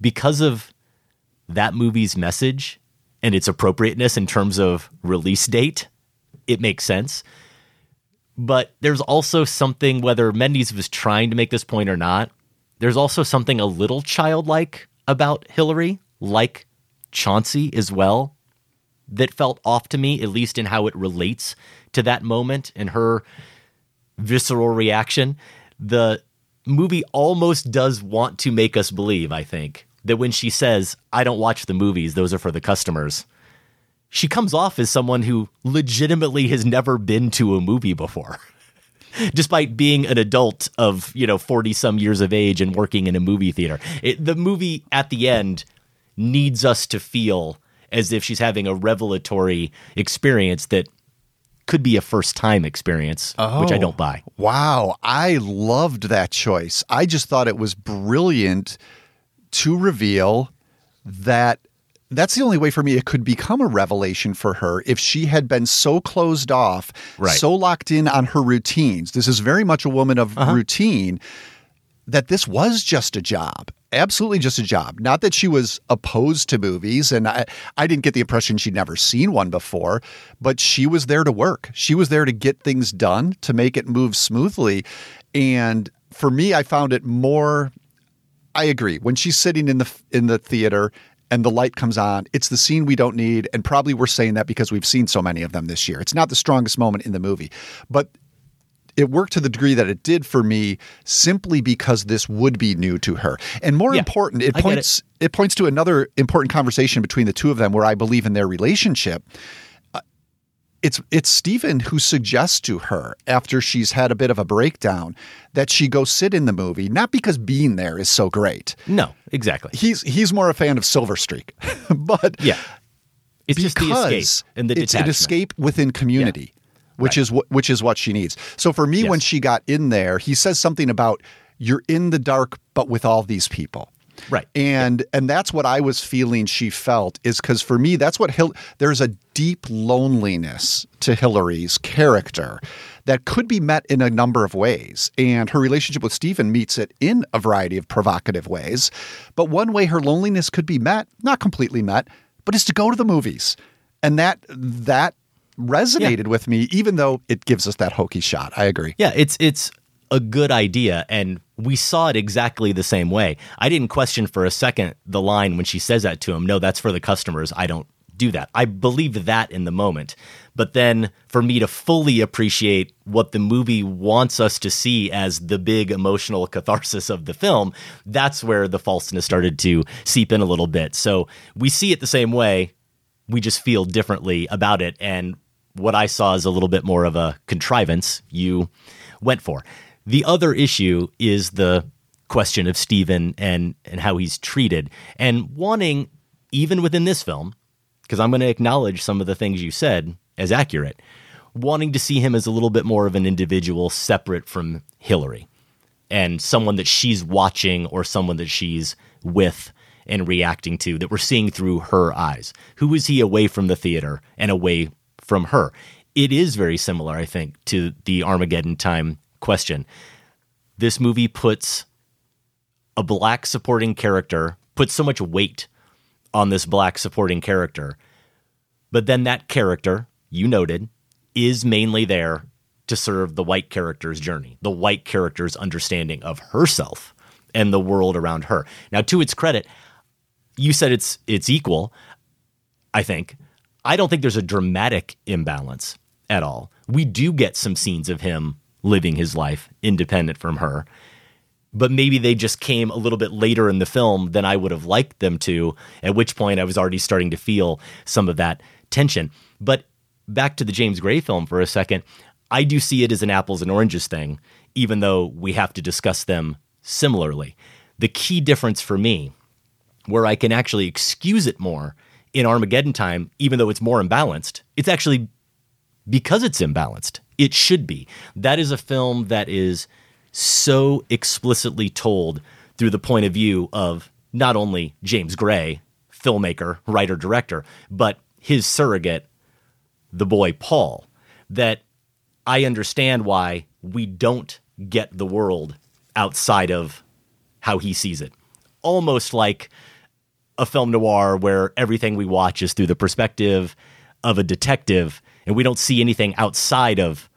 Because of that movie's message and its appropriateness in terms of release date, it makes sense. But there's also something, whether Mendes was trying to make this point or not, there's also something a little childlike about Hillary, like Chauncey as well, that felt off to me, at least in how it relates to that moment and her visceral reaction. The movie almost does want to make us believe, I think, that when she says, I don't watch the movies, those are for the customers, she comes off as someone who legitimately has never been to a movie before. Despite being an adult of, you know, forty-some years of age and working in a movie theater. It, the movie at the end needs us to feel as if she's having a revelatory experience that could be a first-time experience, oh, which I don't buy. Wow. I loved that choice. I just thought it was brilliant to reveal that that's the only way for me it could become a revelation for her if she had been so closed off, right. so locked in on her routines. This is very much a woman of uh-huh. routine, that this was just a job, absolutely just a job. Not that she was opposed to movies, and I, I didn't get the impression she'd never seen one before, but she was there to work. She was there to get things done, to make it move smoothly. And for me, I found it more, I agree, when she's sitting in the in the theater and the light comes on, it's the scene we don't need. And probably we're saying that because we've seen so many of them this year. It's not the strongest moment in the movie, but it worked to the degree that it did for me simply because this would be new to her. And more yeah, important, it points it. it points to another important conversation between the two of them where I believe in their relationship. Uh, it's, it's Stephen who suggests to her after she's had a bit of a breakdown that she go sit in the movie, not because being there is so great. No. Exactly. He's he's more a fan of Silver Streak, but yeah, it's just the escape and the detachment. It's an escape within community, yeah. which right. is what which is what she needs. So for me, yes. when she got in there, he says something about you're in the dark, but with all these people, right? And yeah. and that's what I was feeling. She felt is because for me, that's what Hil- there's a deep loneliness to Hillary's character that could be met in a number of ways. And her relationship with Stephen meets it in a variety of provocative ways. But one way her loneliness could be met, not completely met, but is to go to the movies. And that that resonated yeah. with me, even though it gives us that hokey shot. I agree. Yeah, it's it's a good idea, and we saw it exactly the same way. I didn't question for a second the line when she says that to him. No, that's for the customers. I don't do that. I believed that in the moment. But then for me to fully appreciate what the movie wants us to see as the big emotional catharsis of the film, that's where the falseness started to seep in a little bit. So we see it the same way. We just feel differently about it. And what I saw is a little bit more of a contrivance you went for. The other issue is the question of Steven and, and how he's treated, and wanting, even within this film, because I'm going to acknowledge some of the things you said as accurate, wanting to see him as a little bit more of an individual separate from Hillary and someone that she's watching or someone that she's with and reacting to, that we're seeing through her eyes. Who is he away from the theater and away from her? It is very similar, I think, to the Armageddon time question. This movie puts a black supporting character, puts so much weight on this black supporting character. But then that character, you noted, is mainly there to serve the white character's journey, the white character's understanding of herself and the world around her. Now, to its credit, you said it's it's equal, I think. I don't think there's a dramatic imbalance at all. We do get some scenes of him living his life independent from her, but maybe they just came a little bit later in the film than I would have liked them to, at which point I was already starting to feel some of that tension. But back to the James Gray film for a second, I do see it as an apples and oranges thing, even though we have to discuss them similarly. The key difference for me, where I can actually excuse it more in Armageddon time, even though it's more imbalanced, it's actually because it's imbalanced. It should be. That is a film that is so explicitly told through the point of view of not only James Gray, filmmaker, writer, director, but his surrogate, the boy Paul, that I understand why we don't get the world outside of how he sees it. Almost like a film noir where everything we watch is through the perspective of a detective, and we don't see anything outside of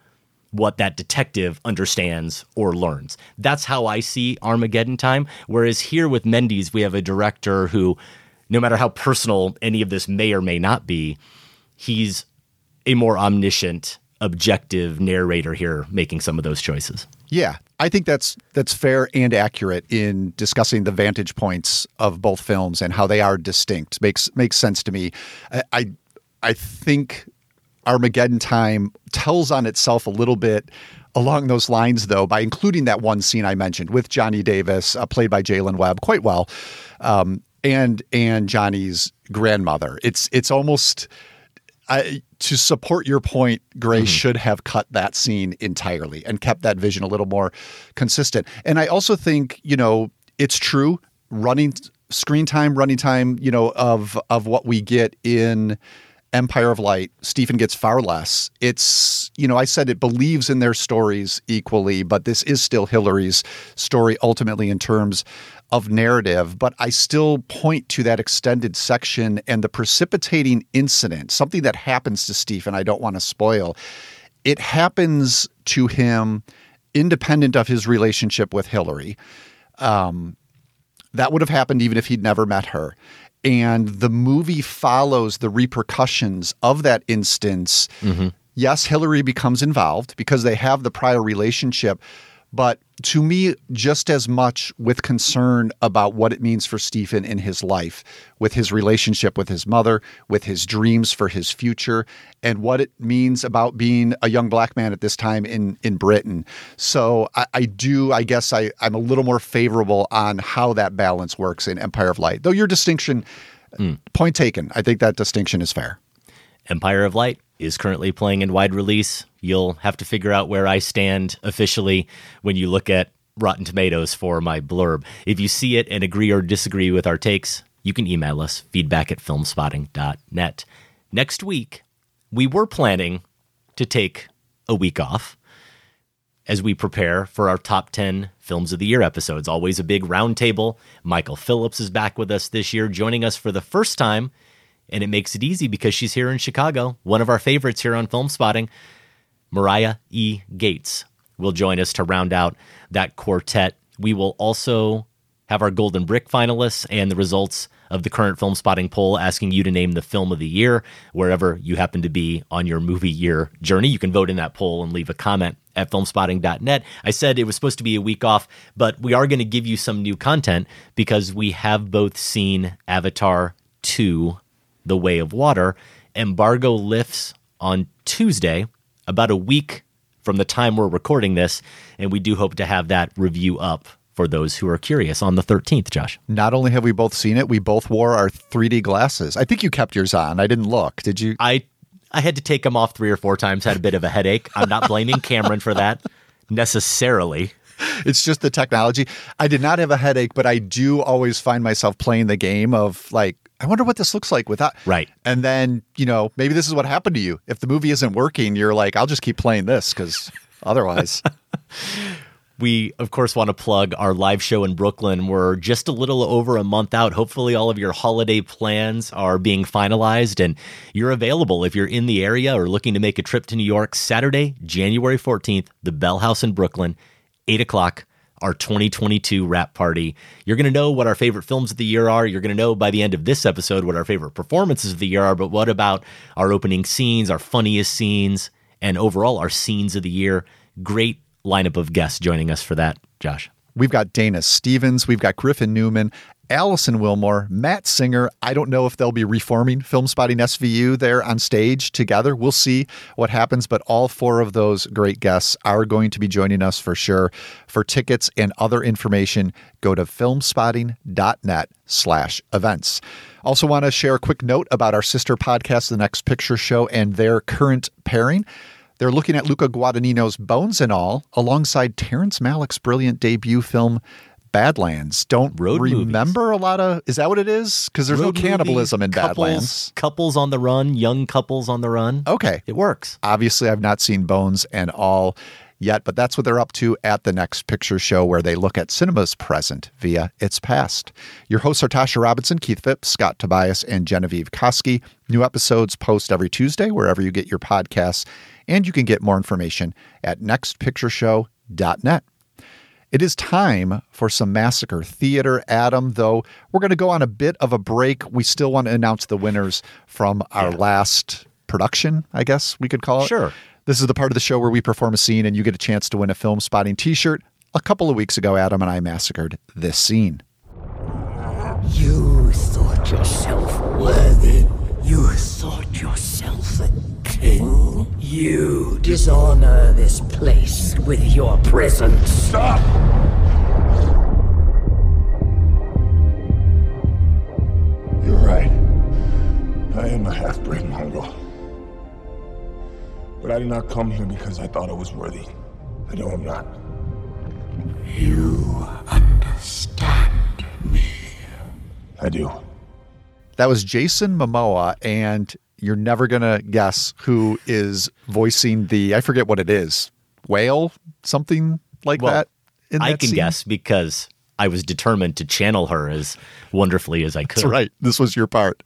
what that detective understands or learns. That's how I see Armageddon time. Whereas here with Mendes, we have a director who, no matter how personal any of this may or may not be, he's a more omniscient, objective narrator here making some of those choices. Yeah, I think that's that's fair and accurate in discussing the vantage points of both films and how they are distinct. Makes makes sense to me. I I, I think Armageddon time tells on itself a little bit along those lines, though, by including that one scene I mentioned with Johnny Davis, uh, played by Jalen Webb quite well, um, and and Johnny's grandmother. It's it's almost, I, to support your point, Gray mm-hmm. should have cut that scene entirely and kept that vision a little more consistent. And I also think, you know, it's true, running screen time, running time, you know, of of what we get in Empire of Light, Stephen gets far less. It's, you know, I said it believes in their stories equally, but this is still Hillary's story ultimately in terms of narrative. But I still point to that extended section and the precipitating incident, something that happens to Stephen I don't want to spoil. It happens to him independent of his relationship with Hillary. Um, that would have happened even if he'd never met her. And the movie follows the repercussions of that instance. Mm-hmm. Yes, Hillary becomes involved because they have the prior relationship, but to me, just as much with concern about what it means for Stephen in his life, with his relationship with his mother, with his dreams for his future, and what it means about being a young black man at this time in, in Britain. So I, I do, I guess I, I'm a little more favorable on how that balance works in Empire of Light. Though your distinction, mm. point taken, I think that distinction is fair. Empire of Light is currently playing in wide release. You'll have to figure out where I stand officially when you look at Rotten Tomatoes for my blurb. If you see it and agree or disagree with our takes, you can email us, feedback at filmspotting dot net. Next week, we were planning to take a week off as we prepare for our top ten Films of the Year episodes. Always a big roundtable. Michael Phillips is back with us this year, joining us for the first time And it makes it easy because she's here in Chicago. One of our favorites here on Film Spotting, Mariah E. Gates, will join us to round out that quartet. We will also have our Golden Brick finalists and the results of the current Film Spotting poll asking you to name the film of the year wherever you happen to be on your movie year journey. You can vote in that poll and leave a comment at film spotting dot net. I said it was supposed to be a week off, but we are going to give you some new content because we have both seen Avatar two, The Way of Water. Embargo lifts on Tuesday, about a week from the time we're recording this, and we do hope to have that review up for those who are curious on the thirteenth, Josh. Not only have we both seen it, we both wore our three D glasses. I think you kept yours on. I didn't look. Did you? I I had to take them off three or four times, had a bit of a headache. I'm not blaming Cameron for that necessarily. It's just the technology. I did not have a headache, but I do always find myself playing the game of like, I wonder what this looks like without. Right. And then, you know, maybe this is what happened to you. If the movie isn't working, you're like, I'll just keep playing this because otherwise. We, of course, want to plug our live show in Brooklyn. We're just a little over a month out. Hopefully all of your holiday plans are being finalized and you're available if you're in the area or looking to make a trip to New York. Saturday, January fourteenth, the Bell House in Brooklyn, eight o'clock, our twenty twenty-two wrap party. You're going to know what our favorite films of the year are. You're going to know by the end of this episode what our favorite performances of the year are. But what about our opening scenes, our funniest scenes, and overall our scenes of the year? Great lineup of guests joining us for that, Josh. We've got Dana Stevens. We've got Griffin Newman, Allison Wilmore, Matt Singer. I don't know if they'll be reforming Film Spotting S V U there on stage together. We'll see what happens, but all four of those great guests are going to be joining us for sure. For tickets and other information, go to film spotting dot net slash events. Also want to share a quick note about our sister podcast, The Next Picture Show, and their current pairing. They're looking at Luca Guadagnino's Bones and All alongside Terrence Malick's brilliant debut film, Badlands. Don't road remember movies. A lot of, is that what it is? Because there's road no cannibalism movie, in couples, Badlands. Couples on the run, young couples on the run. Okay. It works. Obviously, I've not seen Bones and All yet, but that's what they're up to at The Next Picture Show, where they look at cinema's present via its past. Your hosts are Tasha Robinson, Keith Phipps, Scott Tobias, and Genevieve Koski. New episodes post every Tuesday, wherever you get your podcasts. And you can get more information at next picture show dot net. It is time for some Massacre Theater, Adam, though we're going to go on a bit of a break. We still want to announce the winners from our yeah. last production, I guess we could call it. Sure. This is the part of the show where we perform a scene and you get a chance to win a Film Spotting t-shirt. A couple of weeks ago, Adam and I massacred this scene. You thought yourself worthy. You thought yourself a king. You dishonor this place with your presence. Stop! You're right. I am a half-breed Mongol. But I did not come here because I thought I was worthy. I know I'm not. You understand me. I do. That was Jason Momoa, and you're never going to guess who is voicing the, I forget what it is, whale, something like well, that? In I that can scene? Guess because I was determined to channel her as wonderfully as I could. That's right. This was your part.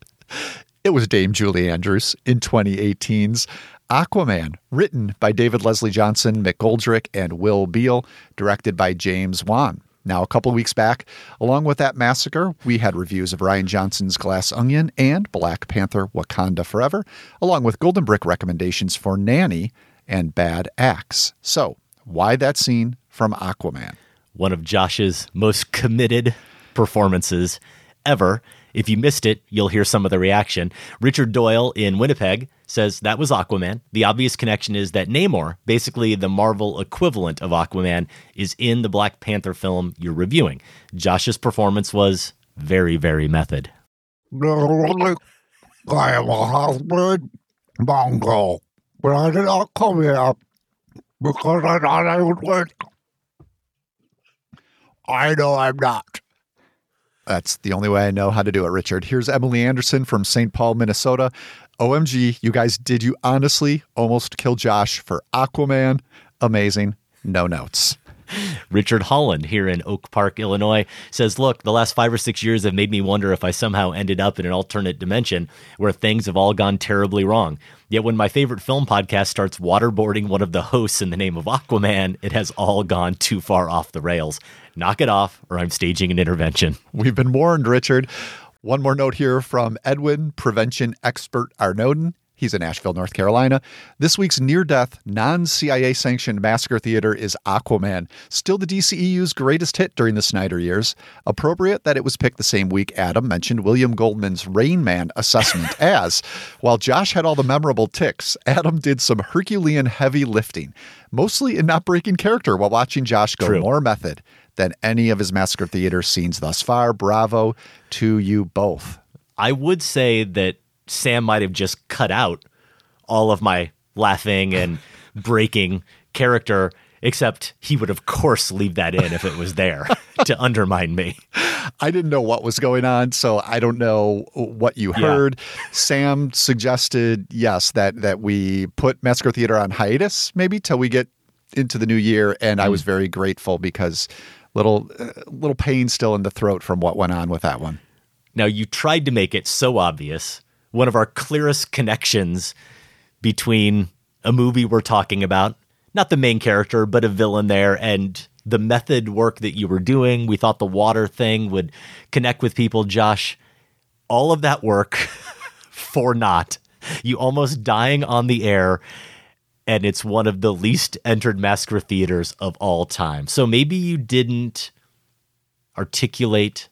It was Dame Julie Andrews in twenty eighteen's Aquaman, written by David Leslie Johnson, Mick Goldrick, and Will Beall, directed by James Wan. Now, a couple weeks back, along with that massacre, we had reviews of Rian Johnson's Glass Onion and Black Panther Wakanda Forever, along with Golden Brick recommendations for Nanny and Bad Axe. So, why that scene from Aquaman? One of Josh's most committed performances ever. If you missed it, you'll hear some of the reaction. Richard Doyle in Winnipeg says that was Aquaman. The obvious connection is that Namor, basically the Marvel equivalent of Aquaman, is in the Black Panther film you're reviewing. Josh's performance was very, very method. I am a half-breed Mongol, but I did not come here because I thought I would win. I know I'm not. That's the only way I know how to do it, Richard. Here's Emily Anderson from Saint Paul, Minnesota. O M G, you guys, did you honestly almost kill Josh for Aquaman? Amazing. No notes. Richard Holland here in Oak Park, Illinois, says, look, the last five or six years have made me wonder if I somehow ended up in an alternate dimension where things have all gone terribly wrong. Yet when my favorite film podcast starts waterboarding one of the hosts in the name of Aquaman, it has all gone too far off the rails. Knock it off, or I'm staging an intervention. We've been warned, Richard. One more note here from Edwin, prevention expert Arnodin. He's in Asheville, North Carolina. This week's near-death, non-C I A-sanctioned massacre theater is Aquaman, still the D C E U's greatest hit during the Snyder years. Appropriate that it was picked the same week Adam mentioned William Goldman's Rain Man assessment as, while Josh had all the memorable ticks, Adam did some Herculean heavy lifting, mostly in not breaking character while watching Josh go True. more method than any of his massacre theater scenes thus far. Bravo to you both. I would say that Sam might have just cut out all of my laughing and breaking character, except he would, of course, leave that in if it was there to undermine me. I didn't know what was going on, so I don't know what you heard. Yeah. Sam suggested, yes, that that we put Massacre Theater on hiatus, maybe, till we get into the new year, and mm. I was very grateful because little uh, little pain still in the throat from what went on with that one. Now, you tried to make it so obvious. One of our clearest connections between a movie we're talking about, not the main character, but a villain there, and the method work that you were doing. We thought the water thing would connect with people, Josh. All of that work for naught. You almost dying on the air, and it's one of the least entered massacre theaters of all time. So maybe you didn't articulate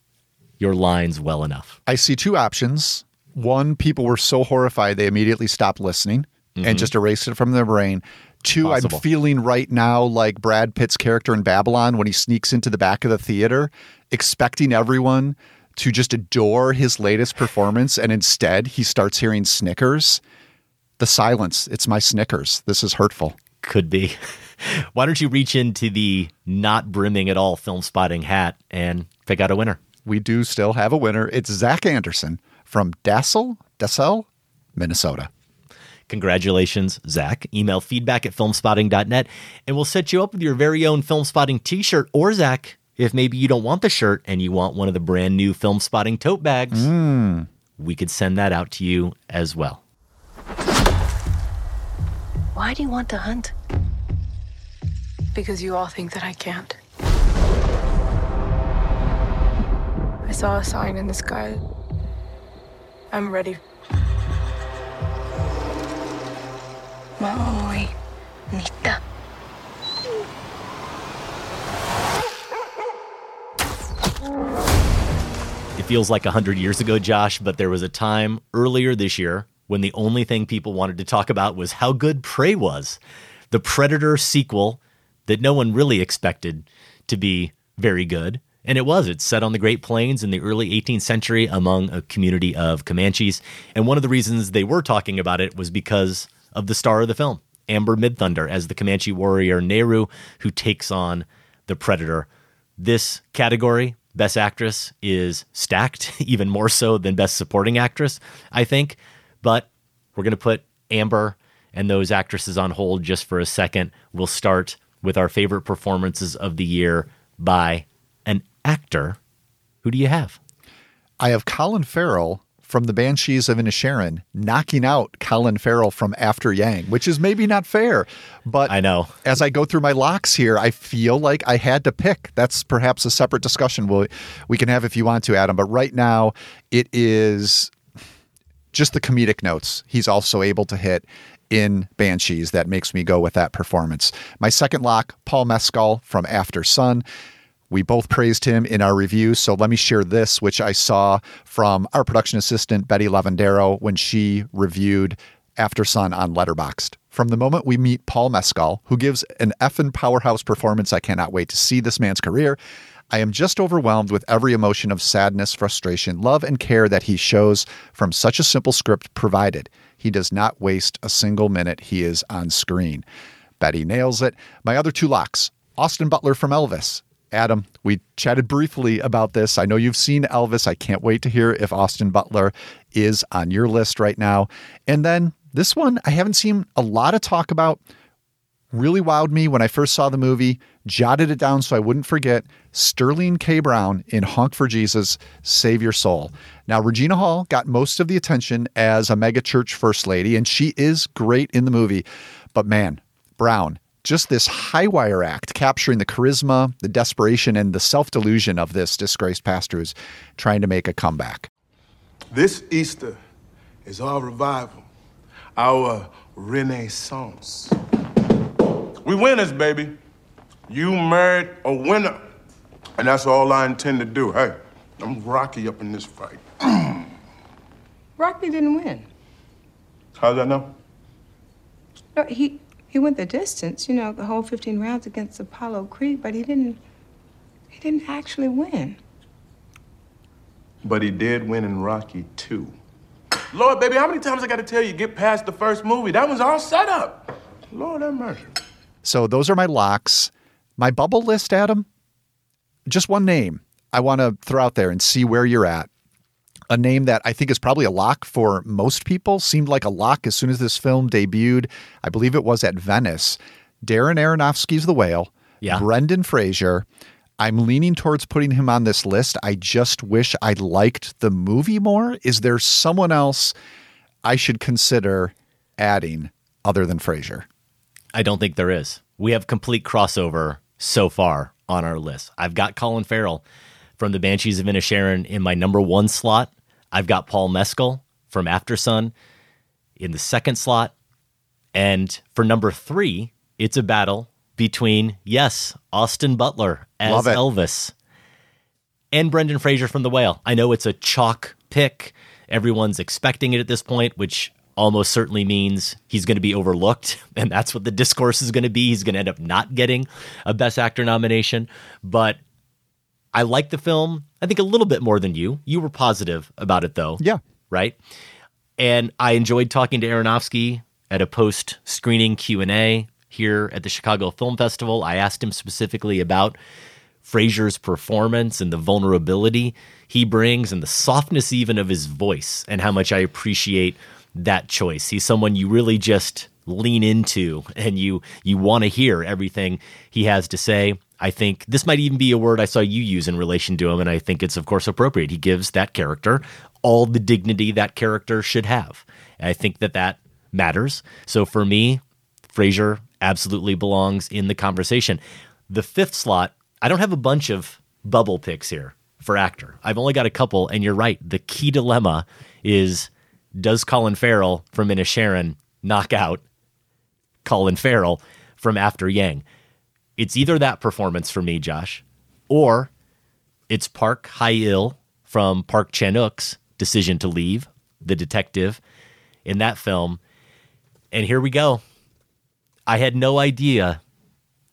your lines well enough. I see two options. One, people were so horrified they immediately stopped listening mm-hmm. and just erased it from their brain. Two, Possible. I'm feeling right now like Brad Pitt's character in Babylon when he sneaks into the back of the theater, expecting everyone to just adore his latest performance, and instead he starts hearing snickers. The silence, it's my snickers. This is hurtful. Could be. Why don't you reach into the not brimming at all film spotting hat and pick out a winner? We do still have a winner. It's Zach Anderson from Dassel, Dassel, Minnesota. Congratulations, Zach. Email feedback at filmspotting dot net, and we'll set you up with your very own Film Spotting t-shirt. Or, Zach, if maybe you don't want the shirt and you want one of the brand new Film Spotting tote bags, mm. we could send that out to you as well. Why do you want to hunt? Because you all think that I can't. I saw a sign in the sky. I'm ready. Maui, Nita. It feels like a hundred years ago, Josh, but there was a time earlier this year when the only thing people wanted to talk about was how good Prey was, the Predator sequel that no one really expected to be very good. And it was. It's set on the Great Plains in the early eighteenth century among a community of Comanches. And one of the reasons they were talking about it was because of the star of the film, Amber Midthunder, as the Comanche warrior Nehru, who takes on the Predator. This category, Best Actress, is stacked, even more so than Best Supporting Actress, I think. But we're going to put Amber and those actresses on hold just for a second. We'll start with our favorite performances of the year by an actor. Who do you have? I have Colin Farrell from The Banshees of Inisherin knocking out Colin Farrell from After Yang, which is maybe not fair, but I know as I go through my locks here, I feel like I had to pick. That's perhaps a separate discussion we'll, we can have if you want to, Adam. But right now, it is just the comedic notes he's also able to hit in Banshees that makes me go with that performance. My second lock, Paul Mescal from After Sun. We both praised him in our review, so let me share this, which I saw from our production assistant, Betty Lavendero, when she reviewed After Sun on Letterboxd. From the moment we meet Paul Mescal, who gives an effing powerhouse performance, I cannot wait to see this man's career. I am just overwhelmed with every emotion of sadness, frustration, love, and care that he shows from such a simple script provided. He does not waste a single minute he is on screen. Betty nails it. My other two locks, Austin Butler from Elvis. Adam, we chatted briefly about this. I know you've seen Elvis. I can't wait to hear if Austin Butler is on your list right now. And then this one I haven't seen a lot of talk about. really wowed me when I first saw the movie, jotted it down so I wouldn't forget, Sterling K. Brown in Honk for Jesus, Save Your Soul. Now, Regina Hall got most of the attention as a mega church first lady, and she is great in the movie. But man, Brown, just this high wire act, capturing the charisma, the desperation, and the self-delusion of this disgraced pastor who's trying to make a comeback. This Easter is our revival, our renaissance. We winners, baby. You married a winner. And that's all I intend to do. Hey, I'm Rocky up in this fight. Rocky didn't win. How's that now? No, he, he went the distance, you know, the whole fifteen rounds against Apollo Creed, but he didn't, he didn't actually win. But he did win in Rocky two. Lord, baby, how many times I got to tell you, get past the first movie? That was all set up. Lord have mercy. So those are my locks. My bubble list, Adam, just one name I want to throw out there and see where you're at. A name that I think is probably a lock for most people, seemed like a lock as soon as this film debuted. I believe it was at Venice. Darren Aronofsky's The Whale. Yeah. Brendan Fraser. I'm leaning towards putting him on this list. I just wish I liked the movie more. Is there someone else I should consider adding other than Fraser? I don't think there is. We have complete crossover so far on our list. I've got Colin Farrell from The Banshees of Inisherin in my number one slot. I've got Paul Mescal from Aftersun in the second slot. And for number three, it's a battle between, yes, Austin Butler as Elvis and Brendan Fraser from The Whale. I know it's a chalk pick. Everyone's expecting it at this point, which almost certainly means he's going to be overlooked, and that's what the discourse is going to be. He's going to end up not getting a Best Actor nomination, but I like the film, I think, a little bit more than you. You were positive about it, though. Yeah. Right? And I enjoyed talking to Aronofsky at a post-screening Q and A here at the Chicago Film Festival. I asked him specifically about Fraser's performance and the vulnerability he brings and the softness even of his voice, and how much I appreciate that choice. He's someone you really just lean into, and you you want to hear everything he has to say. I think this might even be a word I saw you use in relation to him, and I think it's, of course, appropriate. He gives that character all the dignity that character should have. And I think that that matters. So for me, Fraser absolutely belongs in the conversation. The fifth slot, I don't have a bunch of bubble picks here for actor. I've only got a couple, and you're right. The key dilemma is, does Colin Farrell from Inisherin knock out Colin Farrell from After Yang? It's either that performance for me, Josh, or it's Park Hae-il from Park Chan-wook's Decision to Leave, the detective in that film. And here we go. I had no idea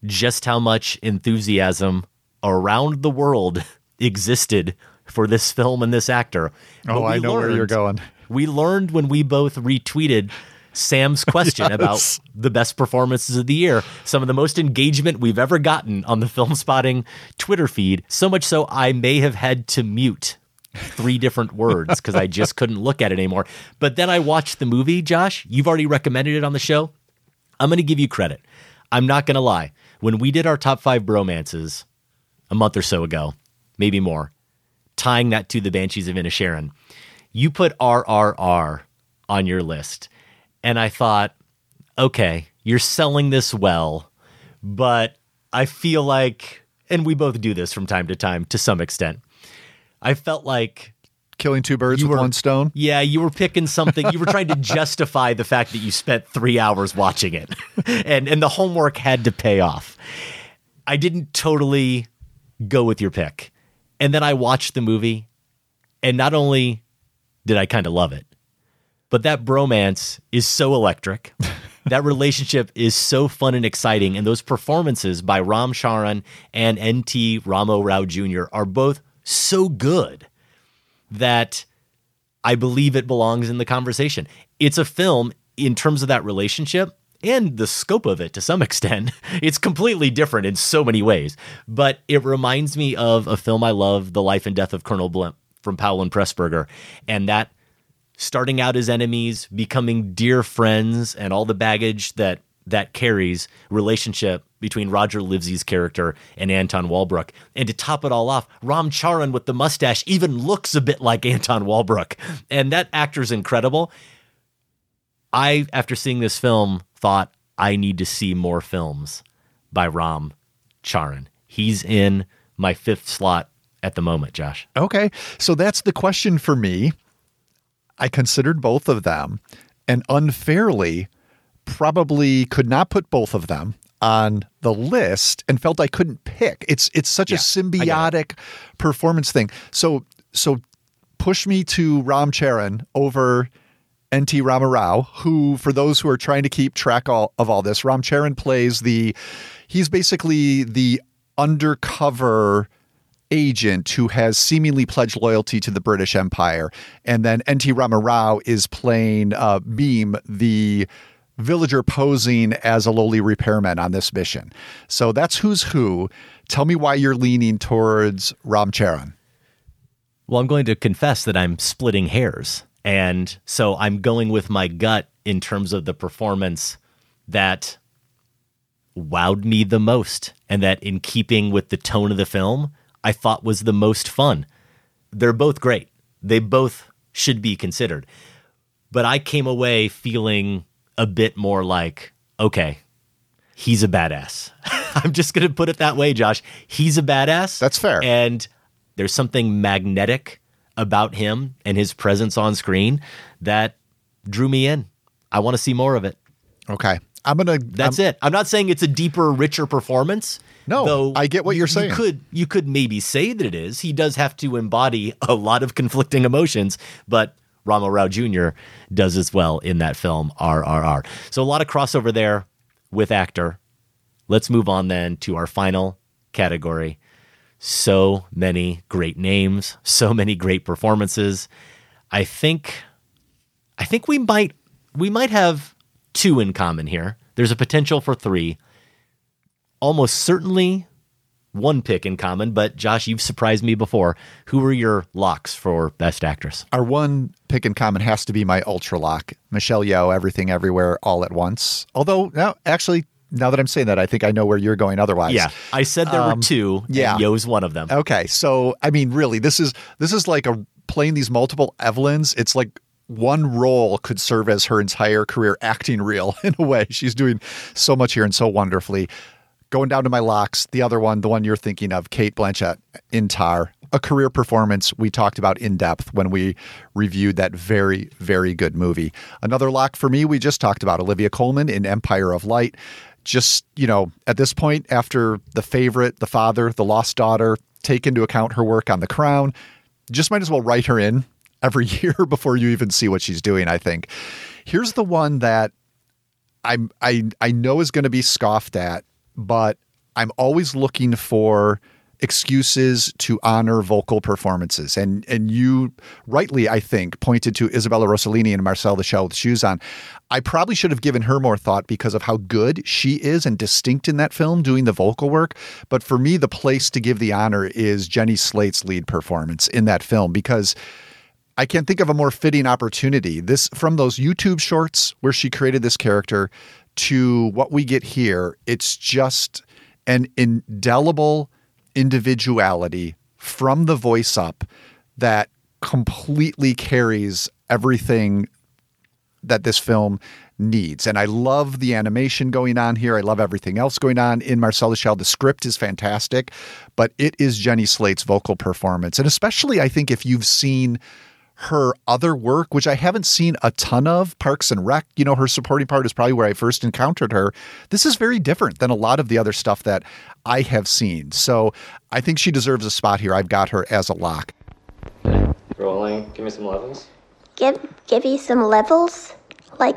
just how much enthusiasm around the world existed for this film and this actor. But oh, I know learned, where you're going. We learned when we both retweeted Sam's question. Yes. About the best performances of the year. Some of the most engagement we've ever gotten on the Film Spotting Twitter feed. So much so I may have had to mute three different words because I just couldn't look at it anymore. But then I watched the movie, Josh. You've already recommended it on the show. I'm going to give you credit. I'm not going to lie. When we did our top five bromances a month or so ago, maybe more, tying that to The Banshees of Inisherin, you put R R R on your list. And I thought, okay, you're selling this well, but I feel like, and we both do this from time to time to some extent, I felt like killing two birds with were, one stone. Yeah, you were picking something. You were trying to justify the fact that you spent three hours watching it. and and the homework had to pay off. I didn't totally go with your pick. And then I watched the movie, and not only did I kind of love it, but that bromance is so electric. That relationship is so fun and exciting. And those performances by Ram Charan and N T Ramo Rao Junior are both so good that I believe it belongs in the conversation. It's a film in terms of that relationship and the scope of it to some extent. It's completely different in so many ways. But it reminds me of a film I love, The Life and Death of Colonel Blimp from Powell and Pressburger, and that starting out as enemies, becoming dear friends, and all the baggage that that carries relationship between Roger Livesey's character and Anton Walbrook. And to top it all off, Ram Charan with the mustache even looks a bit like Anton Walbrook. And that actor's incredible. I, after seeing this film, thought I need to see more films by Ram Charan. He's in my fifth slot at the moment, Josh. Okay. So that's the question for me. I considered both of them and unfairly probably could not put both of them on the list and felt I couldn't pick. It's it's such yeah, a symbiotic performance thing. So so push me to Ram Charan over N T Rama Rao, who, for those who are trying to keep track all, of all this, Ram Charan plays the, he's basically the undercover agent who has seemingly pledged loyalty to the British Empire. And then N T Rama Rao is playing uh, Beam, the villager posing as a lowly repairman on this mission. So that's who's who. Tell me why you're leaning towards Ram Charan. Well, I'm going to confess that I'm splitting hairs. And so I'm going with my gut in terms of the performance that wowed me the most and that, in keeping with the tone of the film, I thought was the most fun. They're both great. They both should be considered. But I came away feeling a bit more like, okay, he's a badass. I'm just going to put it that way, Josh. He's a badass. That's fair. And there's something magnetic about him and his presence on screen that drew me in. I want to see more of it. Okay. I'm going to, that's I'm, it. I'm not saying it's a deeper, richer performance. No, though I get what you're saying. You could, you could maybe say that it is. He does have to embody a lot of conflicting emotions, but Rama Rao Junior does as well in that film, R R R. So a lot of crossover there with actor. Let's move on then to our final category. So many great names, so many great performances. I think, I think we might, we might have two in common here. There's a potential for three. Almost certainly one pick in common, but Josh, you've surprised me before. Who are your locks for Best Actress? Our one pick in common has to be my ultra lock, Michelle Yeoh, Everything Everywhere All at Once. Although, no, actually, now that I'm saying that, I think I know where you're going otherwise. Yeah, I said there um, were two, and yeah. Yeoh's one of them. Okay, so, I mean, really, this is this is like a playing these multiple Evelyns. It's like one role could serve as her entire career acting reel in a way. She's doing so much here and so wonderfully. Going down to my locks, the other one, the one you're thinking of, Cate Blanchett in Tar, a career performance we talked about in depth when we reviewed that very, very good movie. Another lock for me, we just talked about Olivia Colman in Empire of Light. Just, you know, at this point, after The Favorite, The Father, The Lost Daughter, take into account her work on The Crown, just might as well write her in every year before you even see what she's doing, I think. Here's the one that I'm, I, I know is going to be scoffed at, but I'm always looking for excuses to honor vocal performances. And and you rightly, I think, pointed to Isabella Rossellini and Marcel the Shell with Shoes On. I probably should have given her more thought because of how good she is and distinct in that film doing the vocal work. But for me, the place to give the honor is Jenny Slate's lead performance in that film, because I can't think of a more fitting opportunity. This, from those YouTube shorts where she created this character to what we get here, it's just an indelible individuality from the voice up that completely carries everything that this film needs. And I love the animation going on here. I love everything else going on in Marcel the Shell. The script is fantastic, but it is Jenny Slate's vocal performance. And especially, I think, if you've seen her other work, which I haven't seen a ton of, Parks and Rec, you know, her supporting part is probably where I first encountered her. This is very different than a lot of the other stuff that I have seen. So I think she deserves a spot here. I've got her as a lock. Rolling. Give me some levels. Give give you some levels? Like?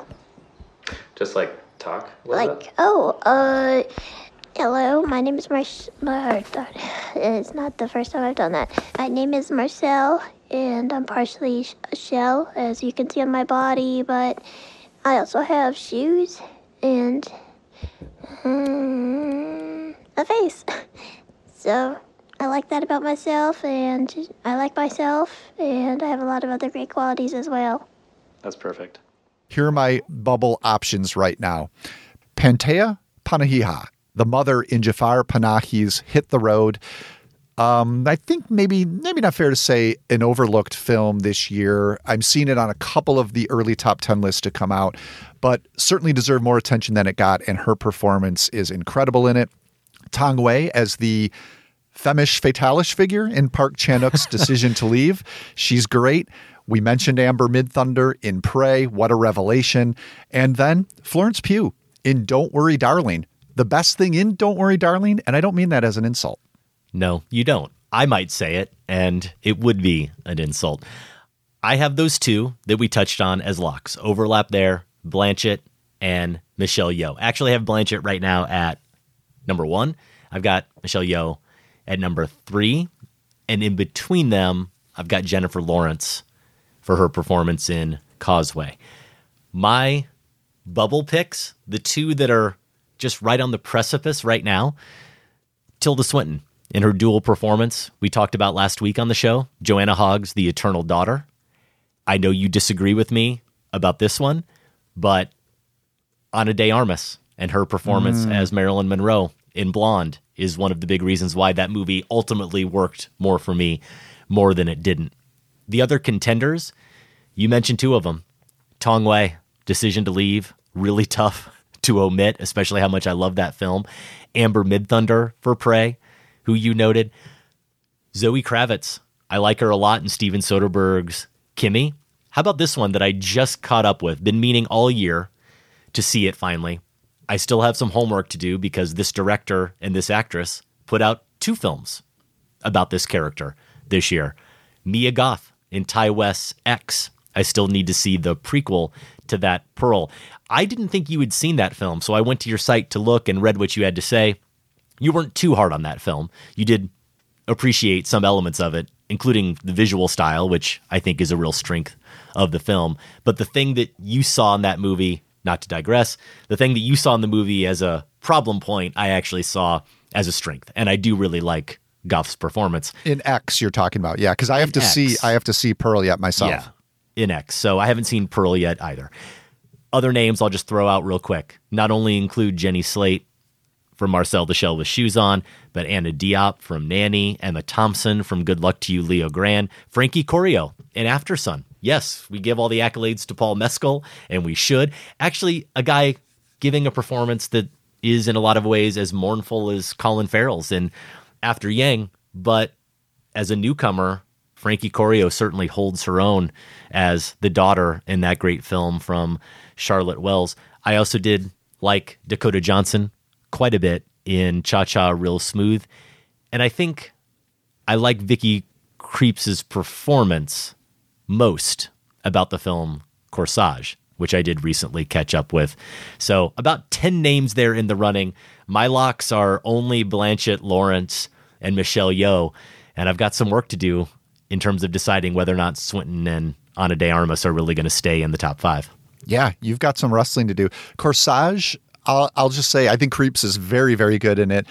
Just like talk? Like, bit? oh, uh, hello, my name is Marcel. It's not the first time I've done that. My name is Marcel. And I'm partially sh- a shell, as you can see on my body, but I also have shoes and um, a face. So I like that about myself, and I like myself, and I have a lot of other great qualities as well. That's perfect. Here are my bubble options right now. Panthea Panahiha, the mother in Jafar Panahi's Hit the Road. Um, I think maybe maybe not fair to say an overlooked film this year. I'm seeing it on a couple of the early top ten lists to come out, but certainly deserved more attention than it got, and her performance is incredible in it. Tang Wei as the femish fatalish figure in Park Chan-wook's Decision to Leave. She's great. We mentioned Amber Midthunder in Prey. What a revelation. And then Florence Pugh in Don't Worry, Darling. The best thing in Don't Worry, Darling, and I don't mean that as an insult. No, you don't. I might say it, and it would be an insult. I have those two that we touched on as locks. Overlap there, Blanchett and Michelle Yeoh. Actually, I have Blanchett right now at number one. I've got Michelle Yeoh at number three. And in between them, I've got Jennifer Lawrence for her performance in Causeway. My bubble picks, the two that are just right on the precipice right now, Tilda Swinton. In her dual performance, we talked about last week on the show, Joanna Hogg's The Eternal Daughter. I know you disagree with me about this one, but Ana de Armas and her performance mm. as Marilyn Monroe in Blonde is one of the big reasons why that movie ultimately worked more for me, more than it didn't. The other contenders, you mentioned two of them. Tang Wei, Decision to Leave, really tough to omit, especially how much I love that film. Amber Midthunder for Prey, who you noted. Zoe Kravitz. I like her a lot in Steven Soderbergh's Kimmy. How about this one that I just caught up with? Been meaning all year to see it finally. I still have some homework to do because this director and this actress put out two films about this character this year. Mia Goth in Ty West's X. I still need to see the prequel to that, Pearl. I didn't think you had seen that film, so I went to your site to look and read what you had to say. You weren't too hard on that film. You did appreciate some elements of it, including the visual style, which I think is a real strength of the film. But the thing that you saw in that movie, not to digress, the thing that you saw in the movie as a problem point, I actually saw as a strength. And I do really like Goff's performance. In X you're talking about. Yeah, because I have to see I have to see Pearl yet myself. Yeah, in X. So I haven't seen Pearl yet either. Other names I'll just throw out real quick. Not only include Jenny Slate, from Marcel the Shell with Shoes On, but Anna Diop from Nanny, Emma Thompson from Good Luck to You, Leo Grand, Frankie Corio in After Sun. Yes, we give all the accolades to Paul Mescal, and we should. Actually, a guy giving a performance that is in a lot of ways as mournful as Colin Farrell's in After Yang, but as a newcomer, Frankie Corio certainly holds her own as the daughter in that great film from Charlotte Wells. I also did like Dakota Johnson quite a bit in Cha Cha Real Smooth. And I think I like Vicky Krieps' performance most about the film Corsage, which I did recently catch up with. So about ten names there in the running. My locks are only Blanchett, Lawrence, and Michelle Yeoh. And I've got some work to do in terms of deciding whether or not Swinton and Ana de Armas are really going to stay in the top five. Yeah, you've got some wrestling to do. Corsage, I'll, I'll just say I think Krieps is very, very good in it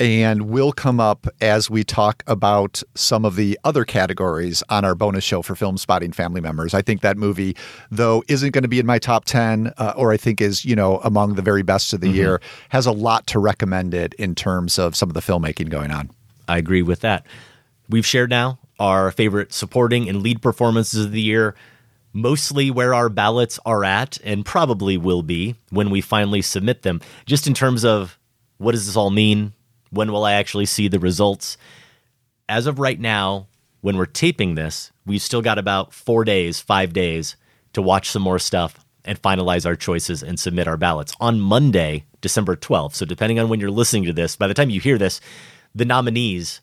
and will come up as we talk about some of the other categories on our bonus show for Film Spotting family members. I think that movie, though, isn't going to be in my top ten uh, or I think is, you know, among the very best of the mm-hmm. year, has a lot to recommend it in terms of some of the filmmaking going on. I agree with that. We've shared now our favorite supporting and lead performances of the year. Mostly where our ballots are at and probably will be when we finally submit them. Just in terms of what does this all mean? When will I actually see the results? As of right now, when we're taping this, we've still got about four days, five days to watch some more stuff and finalize our choices and submit our ballots. On Monday, December twelfth, so depending on when you're listening to this, by the time you hear this, the nominees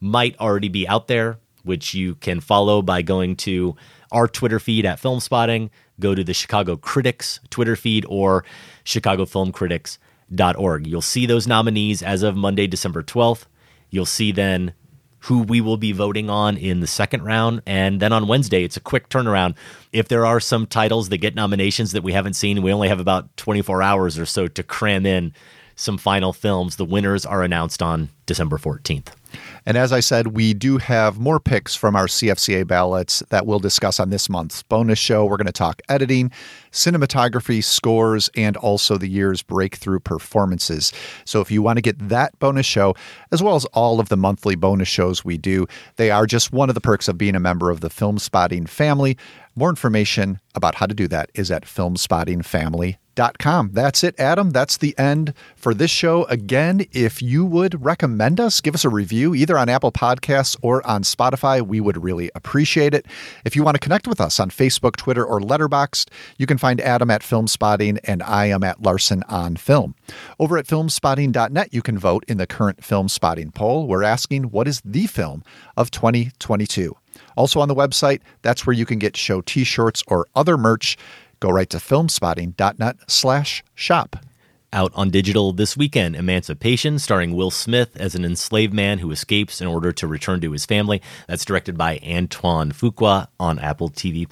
might already be out there, which you can follow by going to our Twitter feed at Film Spotting, go to the Chicago Critics Twitter feed or chicago film critics dot org. You'll see those nominees as of Monday, December twelfth. You'll see then who we will be voting on in the second round. And then on Wednesday, it's a quick turnaround. If there are some titles that get nominations that we haven't seen, we only have about twenty-four hours or so to cram in some final films. The winners are announced on December fourteenth. And as I said, we do have more picks from our C F C A ballots that we'll discuss on this month's bonus show. We're going to talk editing, cinematography, scores, and also the year's breakthrough performances. So if you want to get that bonus show, as well as all of the monthly bonus shows we do, they are just one of the perks of being a member of the Film Spotting family. More information about how to do that is at film spotting family dot com. That's it, Adam. That's the end for this show. Again, if you would recommend us, give us a review either on Apple Podcasts or on Spotify. We would really appreciate it. If you want to connect with us on Facebook, Twitter, or Letterboxd, you can find Adam at Film Spotting and I am at Larson on Film. Over at film spotting dot net, you can vote in the current Film Spotting poll. We're asking, what is the film of twenty twenty-two? Also on the website, that's where you can get show t-shirts or other merch. Go right to filmspotting.net slash shop. Out on digital this weekend, Emancipation, starring Will Smith as an enslaved man who escapes in order to return to his family. That's directed by Antoine Fuqua on Apple T V+.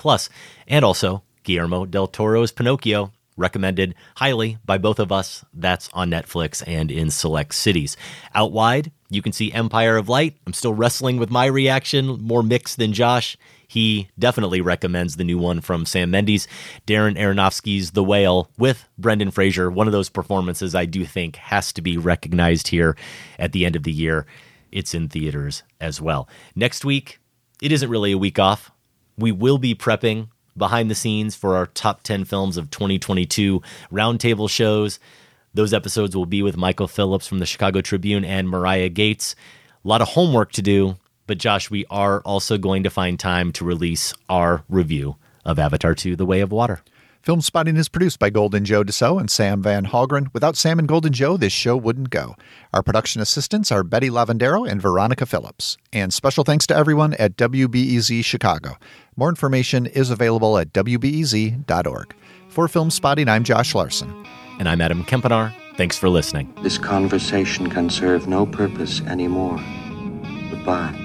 And also Guillermo del Toro's Pinocchio, recommended highly by both of us. That's on Netflix and in select cities. Out wide, you can see Empire of Light. I'm still wrestling with my reaction, more mixed than Josh. He definitely recommends the new one from Sam Mendes, Darren Aronofsky's The Whale with Brendan Fraser. One of those performances I do think has to be recognized here at the end of the year. It's in theaters as well. Next week, it isn't really a week off. We will be prepping behind the scenes for our top ten films of twenty twenty-two roundtable shows. Those episodes will be with Michael Phillips from the Chicago Tribune and Mariah Gates. A lot of homework to do, but Josh, we are also going to find time to release our review of Avatar two, The Way of Water. Film Spotting is produced by Golden Joe Dussault and Sam Van Halgren. Without Sam and Golden Joe, this show wouldn't go. Our production assistants are Betty Lavendero and Veronica Phillips. And special thanks to everyone at W B E Z Chicago. More information is available at W B E Z dot org. For Film Spotting, I'm Josh Larson. And I'm Adam Kempinar. Thanks for listening. This conversation can serve no purpose anymore. Goodbye.